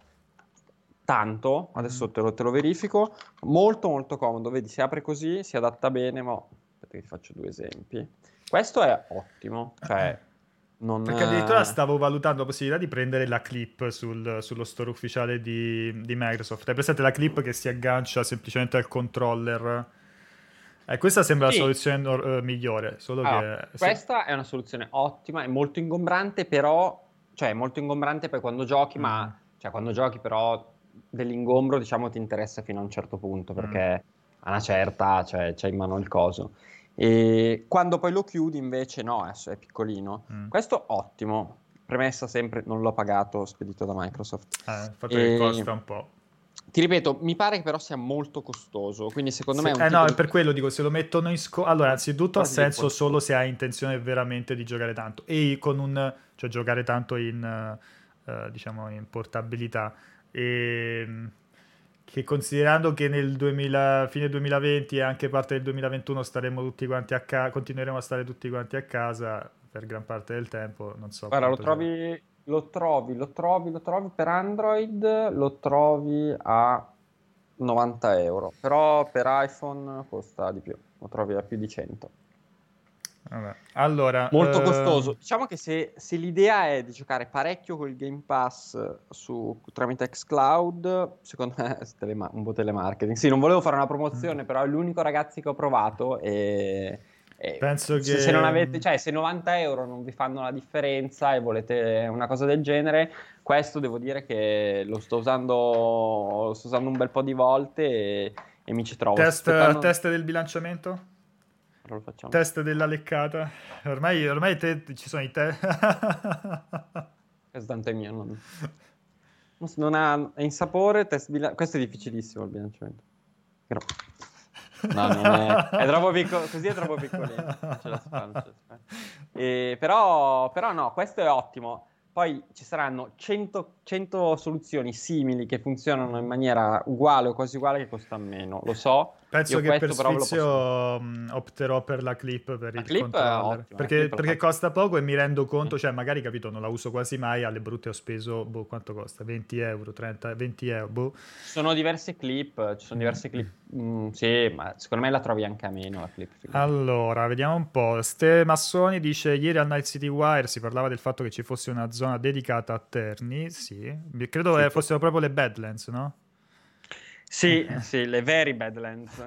Tanto, adesso te lo verifico. Molto molto comodo, vedi, si apre così, si adatta bene. Ma aspetta che ti faccio due esempi. Questo è ottimo, cioè perché addirittura stavo valutando la possibilità di prendere la clip sullo store ufficiale di Microsoft. Hai presente la clip che si aggancia semplicemente al controller? Questa sembra sì. La soluzione migliore, solo che questa sì. È una soluzione ottima, è molto ingombrante, però cioè è molto ingombrante per quando giochi, ma cioè quando giochi però dell'ingombro, diciamo, ti interessa fino a un certo punto, perché a una certa, cioè, c'è in mano il coso. E quando poi lo chiudi invece no, è piccolino. Questo ottimo. Premessa sempre, non l'ho pagato, spedito da Microsoft. Infatti che costa un po'. Ti ripeto, mi pare che però sia molto costoso, quindi secondo me... per quello dico, se lo mettono in allora, anzitutto ha senso solo se hai intenzione veramente di giocare tanto. E con cioè giocare tanto in, diciamo, in portabilità. E che considerando che nel fine 2020 e anche parte del 2021 staremo tutti quanti continueremo a stare tutti quanti a casa per gran parte del tempo, non so. Guarda, lo trovi per Android, lo trovi a €90, però per iPhone costa di più, lo trovi a più di 100. Vabbè. Allora, molto costoso. Diciamo che se l'idea è di giocare parecchio col Game Pass tramite xCloud, secondo me è un po' telemarketing. Sì, non volevo fare una promozione, però è l'unico, ragazzi, che ho provato. E penso che se non avete, cioè, se €90 non vi fanno la differenza e volete una cosa del genere, questo devo dire che lo sto usando un bel po' di volte e mi ci trovo. Test del bilanciamento? Test della leccata, ormai te ci sono i te. Questo tanto è mio, non è in sapore. Questo è difficilissimo il bilanciamento, però no, non è troppo piccolo, così è troppo piccolino. Però no, questo è ottimo. poi ci saranno 100 soluzioni simili che funzionano in maniera uguale o quasi uguale che costano meno, lo so. Penso che per sfizio opterò per la clip per il controller, perché costa poco e mi rendo conto, cioè magari capito non la uso quasi mai, alle brutte ho speso, boh, quanto costa? 20 euro, 30, 20 euro, boh. Ci sono diverse clip, sì, ma secondo me la trovi anche a meno la clip. Allora, vediamo un po', Ste Massoni dice, ieri al Night City Wire si parlava del fatto che ci fosse una zona dedicata a Terni, sì, credo sì, fossero proprio le Badlands, no? Sì, sì, le very Badlands.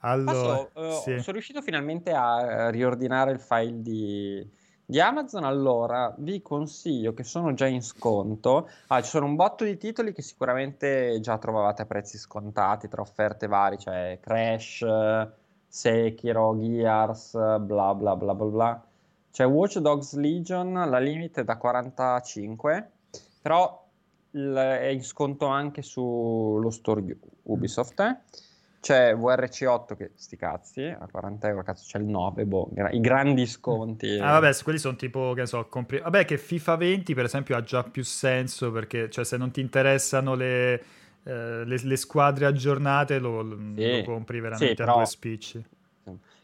Allora, sì. Sono riuscito finalmente a riordinare il file di Amazon. Allora, vi consiglio che sono già in sconto. Ah, ci sono un botto di titoli che sicuramente già trovavate a prezzi scontati tra offerte varie, cioè Crash, Sekiro, Gears, bla bla bla bla bla. C'è Watch Dogs Legion, la limite è da 45, però è in sconto anche sullo store Ubisoft, eh? C'è VRC8 che sti cazzi a 40 euro, cazzo, c'è il 9, boh, i grandi sconti. Ah vabbè, quelli sono tipo che ne so, vabbè che FIFA 20 per esempio ha già più senso, perché cioè se non ti interessano le squadre aggiornate lo compri veramente, sì, però, a due spicci.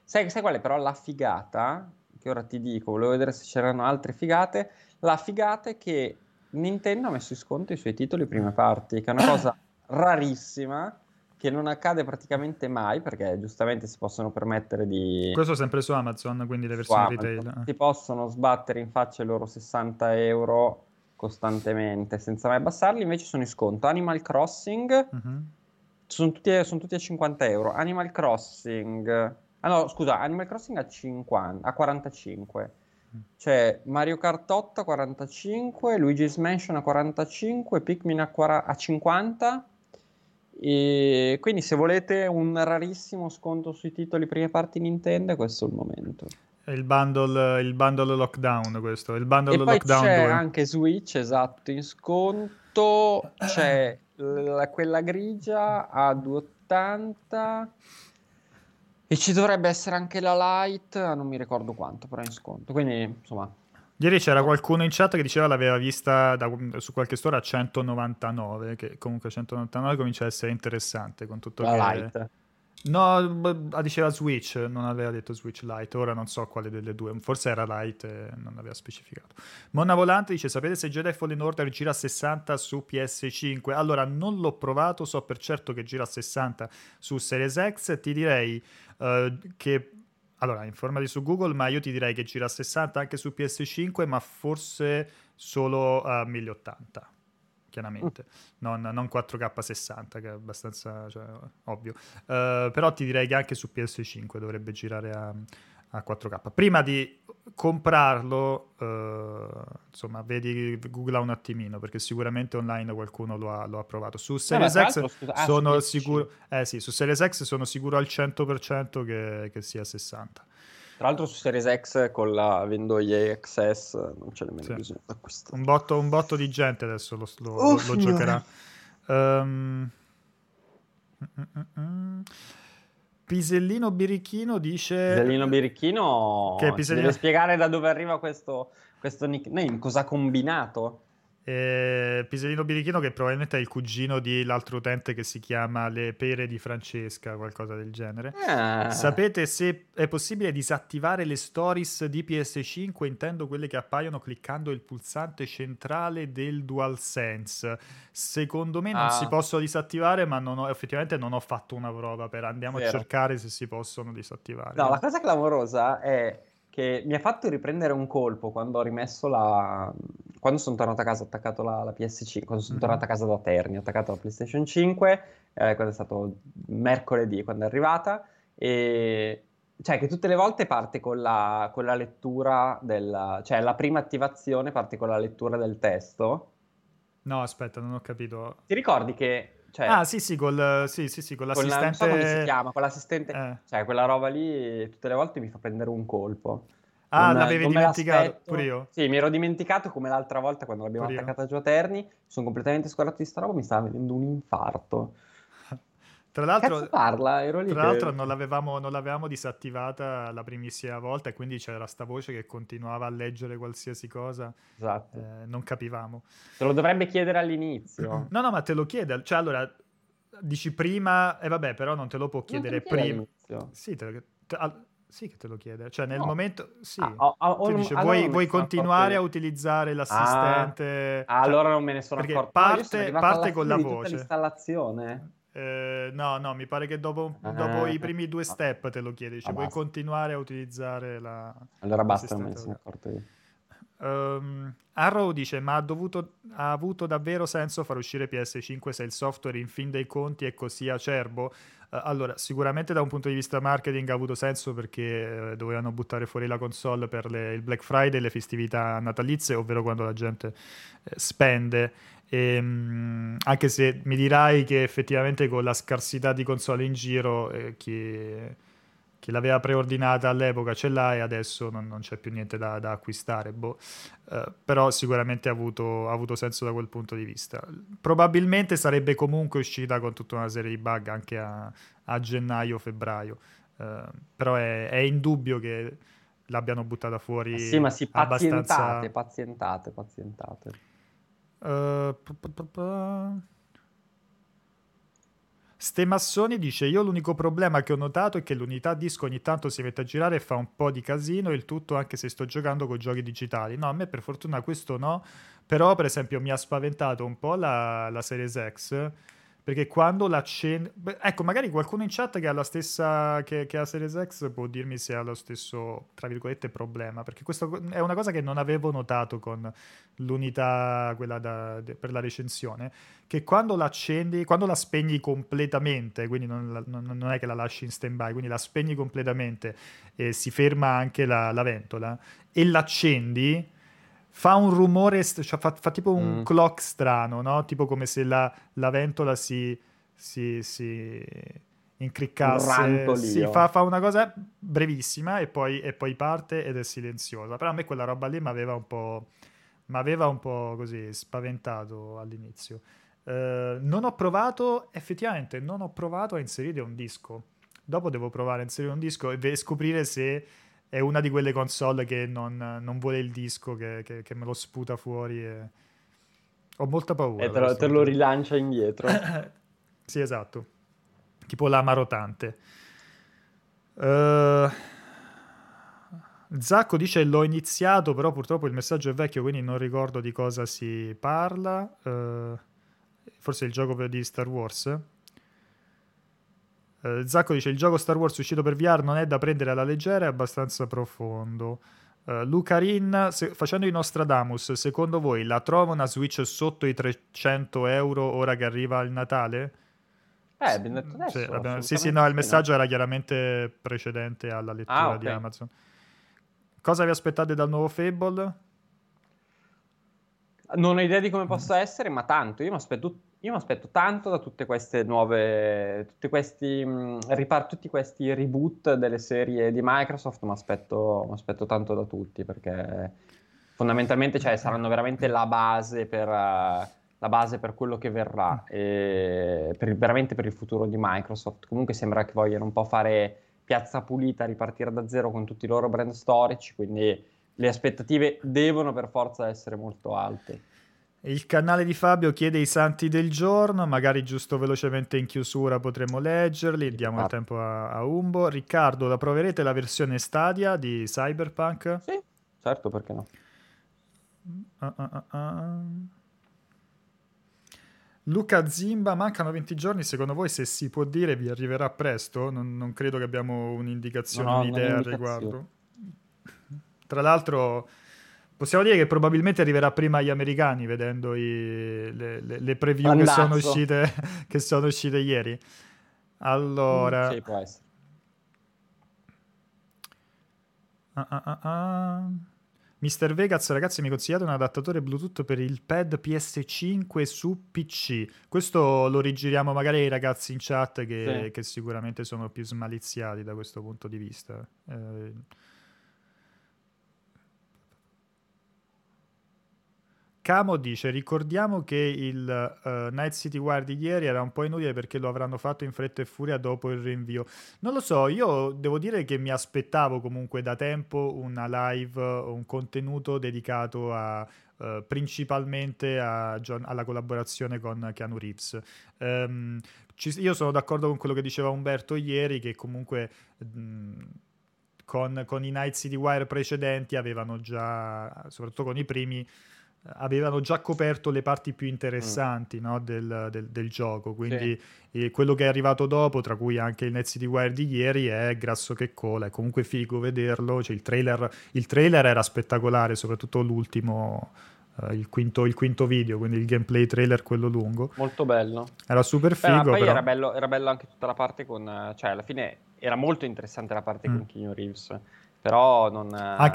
Sai qual è però la figata che ora ti dico, volevo vedere se c'erano altre figate. La figata è che Nintendo ha messo in sconto i suoi titoli prime parti, che è una cosa rarissima, che non accade praticamente mai, perché giustamente si possono permettere di... Questo sempre su Amazon, quindi le versioni retail. Si possono sbattere in faccia i loro 60 euro costantemente, senza mai abbassarli, invece sono in sconto. Animal Crossing, sono tutti a 50 euro. Animal Crossing... Ah no, scusa, Animal Crossing a 45. C'è Mario Kart 8 a 45, Luigi's Mansion a 45, Pikmin a 50, e quindi se volete un rarissimo sconto sui titoli prime parti Nintendo, questo è il momento. È il bundle lockdown, questo, il bundle e lockdown poi c'è 2. Anche Switch, esatto, in sconto, c'è quella grigia a 2,80. E ci dovrebbe essere anche la Lite, non mi ricordo quanto, però in sconto. Quindi, insomma... Ieri c'era qualcuno in chat che diceva l'aveva vista su qualche store a 199, che comunque 199 comincia a essere interessante con tutto la che... Lite. No, diceva Switch, non aveva detto Switch Lite, ora non so quale delle due, forse era Lite, non aveva specificato. Monna Volante dice, sapete se Jedi Fallen Order gira a 60 su PS5? Allora, non l'ho provato, so per certo che gira a 60 su Series X, ti direi che... Allora, informati su Google, ma io ti direi che gira a 60 anche su PS5, ma forse solo a 1080. Chiaramente, non 4K60, che è abbastanza ovvio, però ti direi che anche su PS5 dovrebbe girare a 4K. Prima di comprarlo, insomma, vedi, googla un attimino, perché sicuramente online qualcuno lo ha provato. Su Series X sono sicuro, sì, su Series X sono sicuro al 100% che sia 60. Tra l'altro su Series X con la Vendoglia XS non c'è nemmeno bisogno di acquistare. Un botto di gente adesso lo giocherà. Pisellino Birichino dice... Pisellino Birichino che Pisellino... deve spiegare da dove arriva questo nickname, cosa ha combinato. Pisellino Birichino che probabilmente è il cugino di l'altro utente che si chiama Le Pere di Francesca, qualcosa del genere. Sapete se è possibile disattivare le stories di PS5, intendo quelle che appaiono cliccando il pulsante centrale del DualSense? Secondo me non si possono disattivare, ma effettivamente non ho fatto una prova andiamo a cercare se si possono disattivare. No, la cosa clamorosa è che mi ha fatto riprendere un colpo quando ho rimesso quando sono tornato a casa, ho attaccato la PS5, quando sono tornato a casa da Terni, ho attaccato la PlayStation 5, quando è stato mercoledì, quando è arrivata, e cioè che tutte le volte parte con la lettura cioè la prima attivazione parte con la lettura del testo. No, aspetta, non ho capito. Ti ricordi che... Cioè, sì, con l'assistente... Non so come si chiama, con l'assistente... Cioè, quella roba lì tutte le volte mi fa prendere un colpo. Ah, l'avevi dimenticato pure io? Sì, mi ero dimenticato come l'altra volta quando l'abbiamo attaccata giù a Terni. Sono completamente scordato di sta roba, mi stava venendo un infarto. Tra l'altro, non l'avevamo disattivata la primissima volta, e quindi c'era sta voce che continuava a leggere qualsiasi cosa. Esatto. Non capivamo. Te lo dovrebbe chiedere all'inizio. No, ma te lo chiede. Cioè, allora, dici prima, e vabbè, però non te lo può chiedere prima. Sì, sì che te lo chiede. Cioè, nel momento... Sì. Ti dice, vuoi continuare a utilizzare l'assistente? Allora non me ne sono accorto. Parte con la voce. Tutta l'installazione. No, mi pare che dopo i primi due step te lo chiedi, cioè puoi continuare a utilizzare la... Allora basta, non me ne sono accorto io. Arrow dice, ma ha avuto davvero senso far uscire PS5 se il software in fin dei conti è così acerbo? Allora, sicuramente da un punto di vista marketing ha avuto senso, perché dovevano buttare fuori la console per il Black Friday e le festività natalizie, ovvero quando la gente spende. Anche se mi dirai che effettivamente con la scarsità di console in giro, chi l'aveva preordinata all'epoca ce l'ha e adesso non c'è più niente da acquistare, però sicuramente ha avuto senso da quel punto di vista. Probabilmente sarebbe comunque uscita con tutta una serie di bug anche a gennaio-febbraio, però è indubbio che l'abbiano buttata fuori. Sì, ma sì, pazientate. Stemassoni dice, io l'unico problema che ho notato è che l'unità disco ogni tanto si mette a girare e fa un po' di casino il tutto, anche se sto giocando con giochi digitali. No, a me per fortuna questo no, però per esempio mi ha spaventato un po' la Series X, perché quando ecco, magari qualcuno in chat che ha la stessa che ha la Series X può dirmi se ha lo stesso, tra virgolette, problema, perché questa è una cosa che non avevo notato con l'unità quella per la recensione, che quando la accendi, quando la spegni completamente, quindi non è che la lasci in stand by, quindi la spegni completamente e si ferma anche la ventola e l'accendi, fa un rumore, cioè fa tipo un clock strano, no? Tipo come se la ventola si incriccasse. Sì, fa una cosa brevissima e poi parte ed è silenziosa. Però a me quella roba lì mi aveva un po' così spaventato all'inizio. Non ho provato a inserire un disco. Dopo devo provare a inserire un disco e scoprire se è una di quelle console che non vuole il disco, che me lo sputa fuori. E... Ho molta paura. E te lo rilancia indietro. Sì, esatto. Tipo lama rotante. Zacco dice, l'ho iniziato, però purtroppo il messaggio è vecchio, quindi non ricordo di cosa si parla. Forse il gioco di Star Wars. Zacco dice, il gioco Star Wars uscito per VR non è da prendere alla leggera, è abbastanza profondo. Lucarin, facendo i Nostradamus, secondo voi la trova una Switch sotto i €300 ora che arriva il Natale? Abbiamo detto adesso. Cioè, sì, no, il messaggio era chiaramente precedente alla lettura di Amazon. Cosa vi aspettate dal nuovo Fable? Non ho idea di come possa essere, ma tanto. Io mi aspetto tanto da tutte queste nuove, tutti questi reboot delle serie di Microsoft, mi aspetto tanto da tutti, perché fondamentalmente saranno veramente la base per quello che verrà, e veramente per il futuro di Microsoft. Comunque sembra che vogliano un po' fare piazza pulita, ripartire da zero con tutti i loro brand storici, quindi le aspettative devono per forza essere molto alte. Il canale di Fabio chiede i santi del giorno, magari giusto velocemente in chiusura potremo leggerli, diamo il tempo a Umbo. Riccardo, la proverete la versione Stadia di Cyberpunk? Sì, certo, perché no. Luca Zimba, mancano 20 giorni, secondo voi, se si può dire, vi arriverà presto? Non credo che abbiamo un'indicazione, un'idea al riguardo. Tra l'altro... Possiamo dire che probabilmente arriverà prima agli americani, vedendo le preview che sono uscite ieri. Allora... Sì, può essere. Mr. Vegas, ragazzi, mi consigliate un adattatore Bluetooth per il pad PS5 su PC. Questo lo rigiriamo magari ai ragazzi in chat che sicuramente sono più smaliziati da questo punto di vista. Camo dice, ricordiamo che il Night City Wire di ieri era un po' inutile perché lo avranno fatto in fretta e furia dopo il rinvio. Non lo so, io devo dire che mi aspettavo comunque da tempo una live, un contenuto dedicato a principalmente alla collaborazione con Keanu Reeves. Io sono d'accordo con quello che diceva Umberto ieri, che comunque... con i Night City Wire precedenti avevano già, soprattutto con i primi, avevano già coperto le parti più interessanti, no, del gioco, quindi sì. Quello che è arrivato dopo, tra cui anche il Night City Wire di ieri, è grasso che cola, è comunque figo vederlo, cioè, il trailer era spettacolare, soprattutto l'ultimo, il quinto video, quindi il gameplay trailer, quello lungo, molto bello, era super figo. Beh, poi però... era bello anche tutta la parte con, cioè alla fine era molto interessante la parte con Keanu Reeves, però non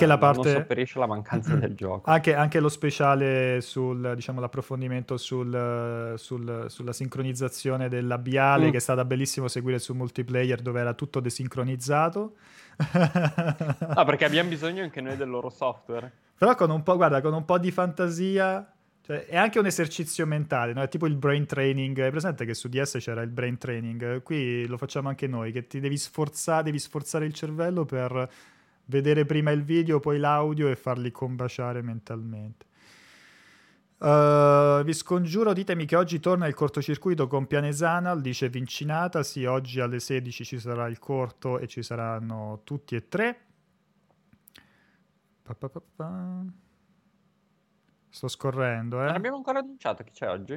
sopperisce la mancanza del gioco. Anche lo speciale sul, diciamo, l'approfondimento sulla sincronizzazione del labiale, che è stata bellissimo seguire su Multiplayer, dove era tutto desincronizzato. No, perché abbiamo bisogno anche noi del loro software. Però con un po' di fantasia... è anche un esercizio mentale, no? È tipo il brain training, hai presente che su DS c'era il brain training, qui lo facciamo anche noi, che ti devi sforzare il cervello per vedere prima il video, poi l'audio e farli combaciare mentalmente. Vi scongiuro, ditemi che oggi torna il cortocircuito con Pianesana, dice Vincinata. Sì, oggi alle 16 ci sarà il corto e ci saranno tutti e tre. Sto scorrendo. Non abbiamo ancora annunciato chi c'è oggi?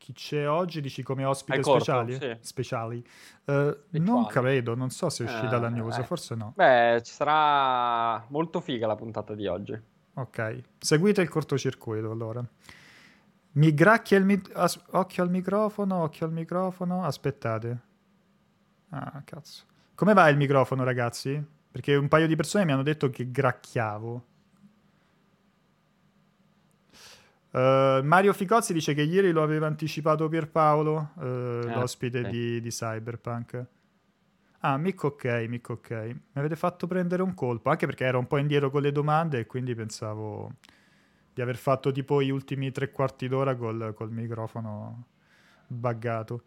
Chi c'è oggi? Dici come ospite speciali? Sì. Speciali. Non credo, non so se è uscita la news, forse no. Beh, ci sarà molto figa la puntata di oggi. Ok, seguite il cortocircuito allora. Mi gracchia il occhio al microfono, aspettate. Ah, cazzo. Come va il microfono, ragazzi? Perché un paio di persone mi hanno detto che gracchiavo. Mario Ficozzi dice che ieri lo aveva anticipato Pierpaolo, l'ospite di Cyberpunk. Ah, mica ok. Mi avete fatto prendere un colpo, anche perché ero un po' indietro con le domande e quindi pensavo di aver fatto tipo gli ultimi 3/4 d'ora col microfono buggato.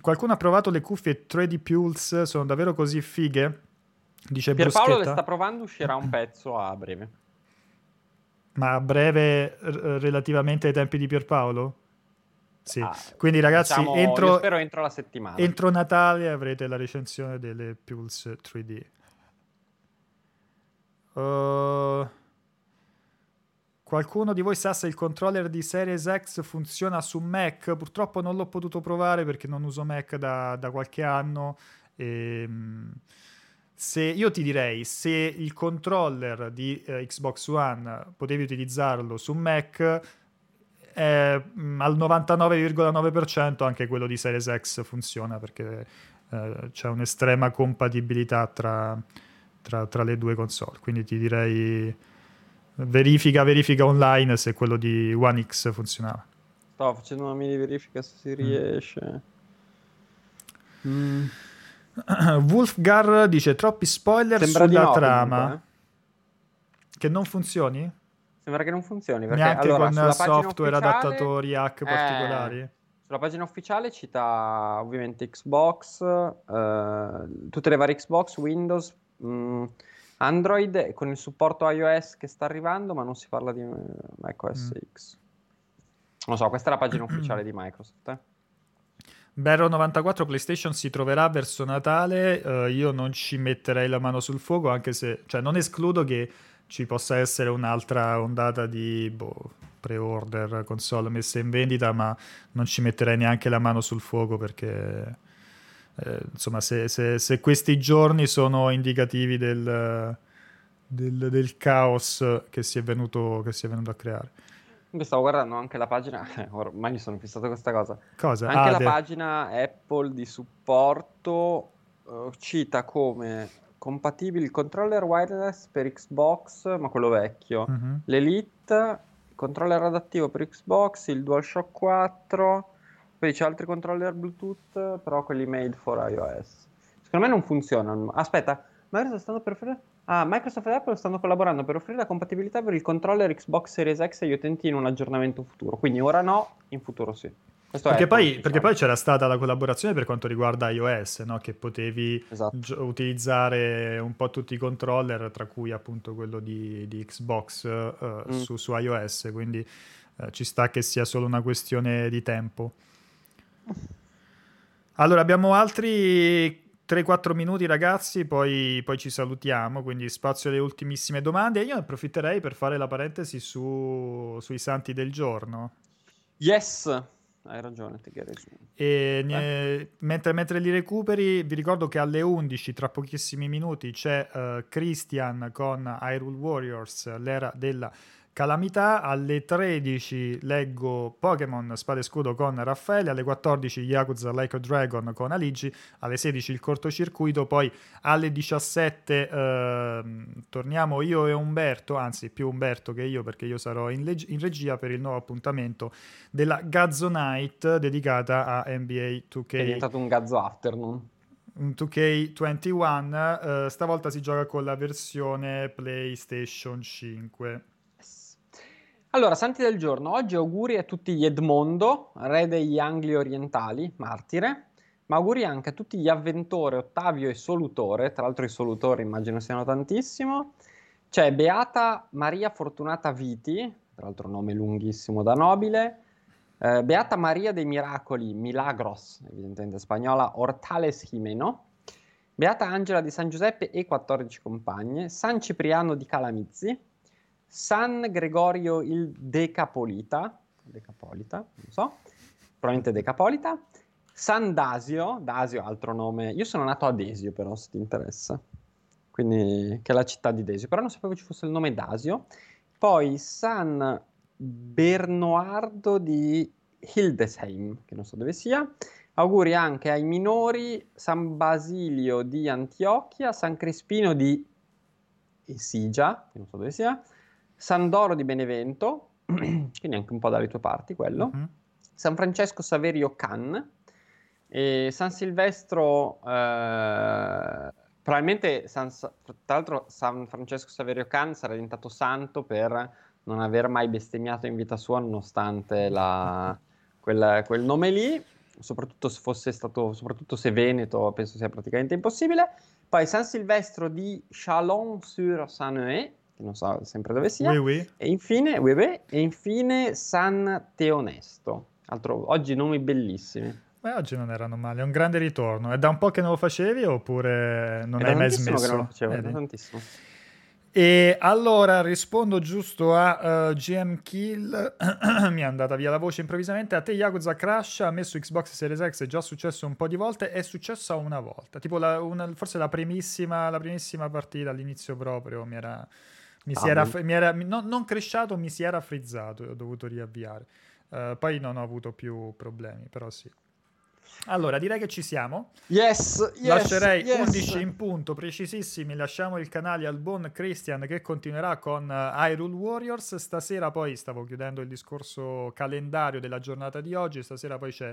Qualcuno ha provato le cuffie 3D Pulse, sono davvero così fighe? Dice Bruschetta. Pierpaolo le sta provando, uscirà un pezzo a breve. Ma a breve relativamente ai tempi di Pierpaolo? Sì. Quindi ragazzi, diciamo, io spero entro la settimana. Entro Natale avrete la recensione delle Pulse 3D. Qualcuno di voi sa se il controller di Series X funziona su Mac? Purtroppo non l'ho potuto provare perché non uso Mac da qualche anno. Io ti direi, se il controller di Xbox One potevi utilizzarlo su Mac, al 99,9% anche quello di Series X funziona, perché c'è un'estrema compatibilità tra le due console. Quindi ti direi... verifica online se quello di One X funzionava. Sto facendo una mini verifica se si riesce. Wolfgar dice troppi spoiler. Sembra sulla trama comunque, che non funzioni? Sembra che non funzioni perché neanche allora, con software adattatori hack particolari. Sulla pagina ufficiale cita ovviamente Xbox, tutte le varie Xbox, Windows, Android, con il supporto iOS che sta arrivando, ma non si parla di macOS X. Non so, questa è la pagina ufficiale di Microsoft. Bero 94, PlayStation si troverà verso Natale. Io non ci metterei la mano sul fuoco, anche se, cioè, non escludo che ci possa essere un'altra ondata di pre-order, console messe in vendita, ma non ci metterei neanche la mano sul fuoco perché... insomma, se questi giorni sono indicativi del caos che si è venuto a creare. Io stavo guardando anche la pagina, ormai mi sono fissato questa cosa? Anche la pagina Apple di supporto cita come compatibile il controller wireless per Xbox, ma quello vecchio, l'Elite, il controller adattivo per Xbox, il DualShock 4. Poi c'è altri controller Bluetooth, però quelli made for iOS. Secondo me non funzionano. Aspetta, Microsoft e Apple stanno collaborando per offrire la compatibilità per il controller Xbox Series X agli utenti in un aggiornamento futuro. Quindi ora no, in futuro sì. Perché poi c'era stata la collaborazione per quanto riguarda iOS, no? Che potevi utilizzare un po' tutti i controller, tra cui appunto quello di Xbox su iOS, quindi ci sta che sia solo una questione di tempo. Allora abbiamo altri 3-4 minuti ragazzi, poi ci salutiamo, quindi spazio alle ultimissime domande e io approfitterei per fare la parentesi sui santi del giorno. Yes! Hai ragione, mentre li recuperi vi ricordo che alle 11 tra pochissimi minuti c'è Christian con Hyrule Warriors, l'era della calamità. Alle 13 leggo Pokémon Spada e Scudo con Raffaele, alle 14 Yakuza like a dragon con Aligi, alle 16 il cortocircuito, poi alle 17 torniamo io e Umberto, anzi più Umberto che io perché io sarò in regia per il nuovo appuntamento della Gazzo Night dedicata a NBA 2K. È diventato un Gazzo Afternoon. 2K21, stavolta si gioca con la versione PlayStation 5. Allora, santi del giorno, oggi auguri a tutti gli Edmondo, re degli Angli orientali, martire, ma auguri anche a tutti gli Avventore, Ottavio e Solutore, tra l'altro i Solutori immagino siano tantissimo, c'è Beata Maria Fortunata Viti, tra l'altro nome lunghissimo da nobile, Beata Maria dei Miracoli, Milagros, evidentemente spagnola, Hortales Jimeno, Beata Angela di San Giuseppe e 14 compagne, San Cipriano di Calamizzi, San Gregorio il Decapolita, non so, probabilmente Decapolita, San Dasio, altro nome, io sono nato a Desio però se ti interessa, quindi che è la città di Desio, però non sapevo ci fosse il nome Dasio, poi San Bernoardo di Hildesheim, che non so dove sia, auguri anche ai minori, San Basilio di Antiochia, San Crispino di Esigia, che non so dove sia, Sandoro di Benevento, quindi anche un po' dalle tue parti quello, San Francesco Saverio Can, e San Silvestro, probabilmente, tra l'altro San Francesco Saverio Can sarà diventato santo per non aver mai bestemmiato in vita sua nonostante quel nome lì, soprattutto se veneto, penso sia praticamente impossibile. Poi San Silvestro di Chalon-sur-Saône, non so sempre dove sia, e infine San Teonesto. Altro, oggi nomi bellissimi. Beh, oggi non erano male, è un grande ritorno. È da un po' che non lo facevi oppure non hai mai smesso? Che non lo facevo, da tantissimo. E allora rispondo giusto a GM Kill, mi è andata via la voce improvvisamente. A te Yakuza Crash, ha messo Xbox Series X, è già successo un po' di volte, è successo una volta, tipo forse la primissima partita all'inizio proprio non crashato, mi si era frizzato e ho dovuto riavviare, poi non ho avuto più problemi, però sì. Allora direi che ci siamo. Yes, lascerei 11 in punto precisissimi, lasciamo il canale al buon Christian che continuerà con Hyrule Warriors. Stasera poi stavo chiudendo il discorso calendario della giornata di oggi, stasera poi c'è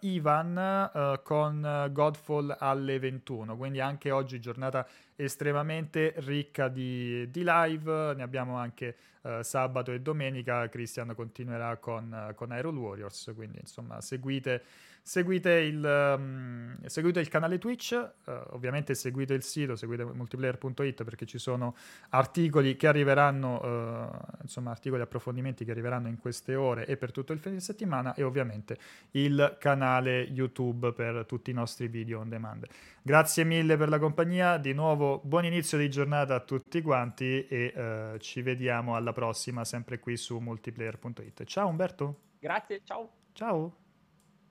Ivan con Godfall alle 21, quindi anche oggi giornata estremamente ricca di live, ne abbiamo anche sabato e domenica. Christian continuerà con Hyrule Warriors, quindi insomma seguite il canale Twitch, ovviamente seguite il sito, seguite Multiplayer.it perché ci sono articoli che arriveranno, articoli, approfondimenti che arriveranno in queste ore e per tutto il fine settimana, e ovviamente il canale YouTube per tutti i nostri video on demand. Grazie mille per la compagnia, di nuovo buon inizio di giornata a tutti quanti e ci vediamo alla prossima sempre qui su Multiplayer.it. Ciao Umberto. Grazie, ciao. Ciao.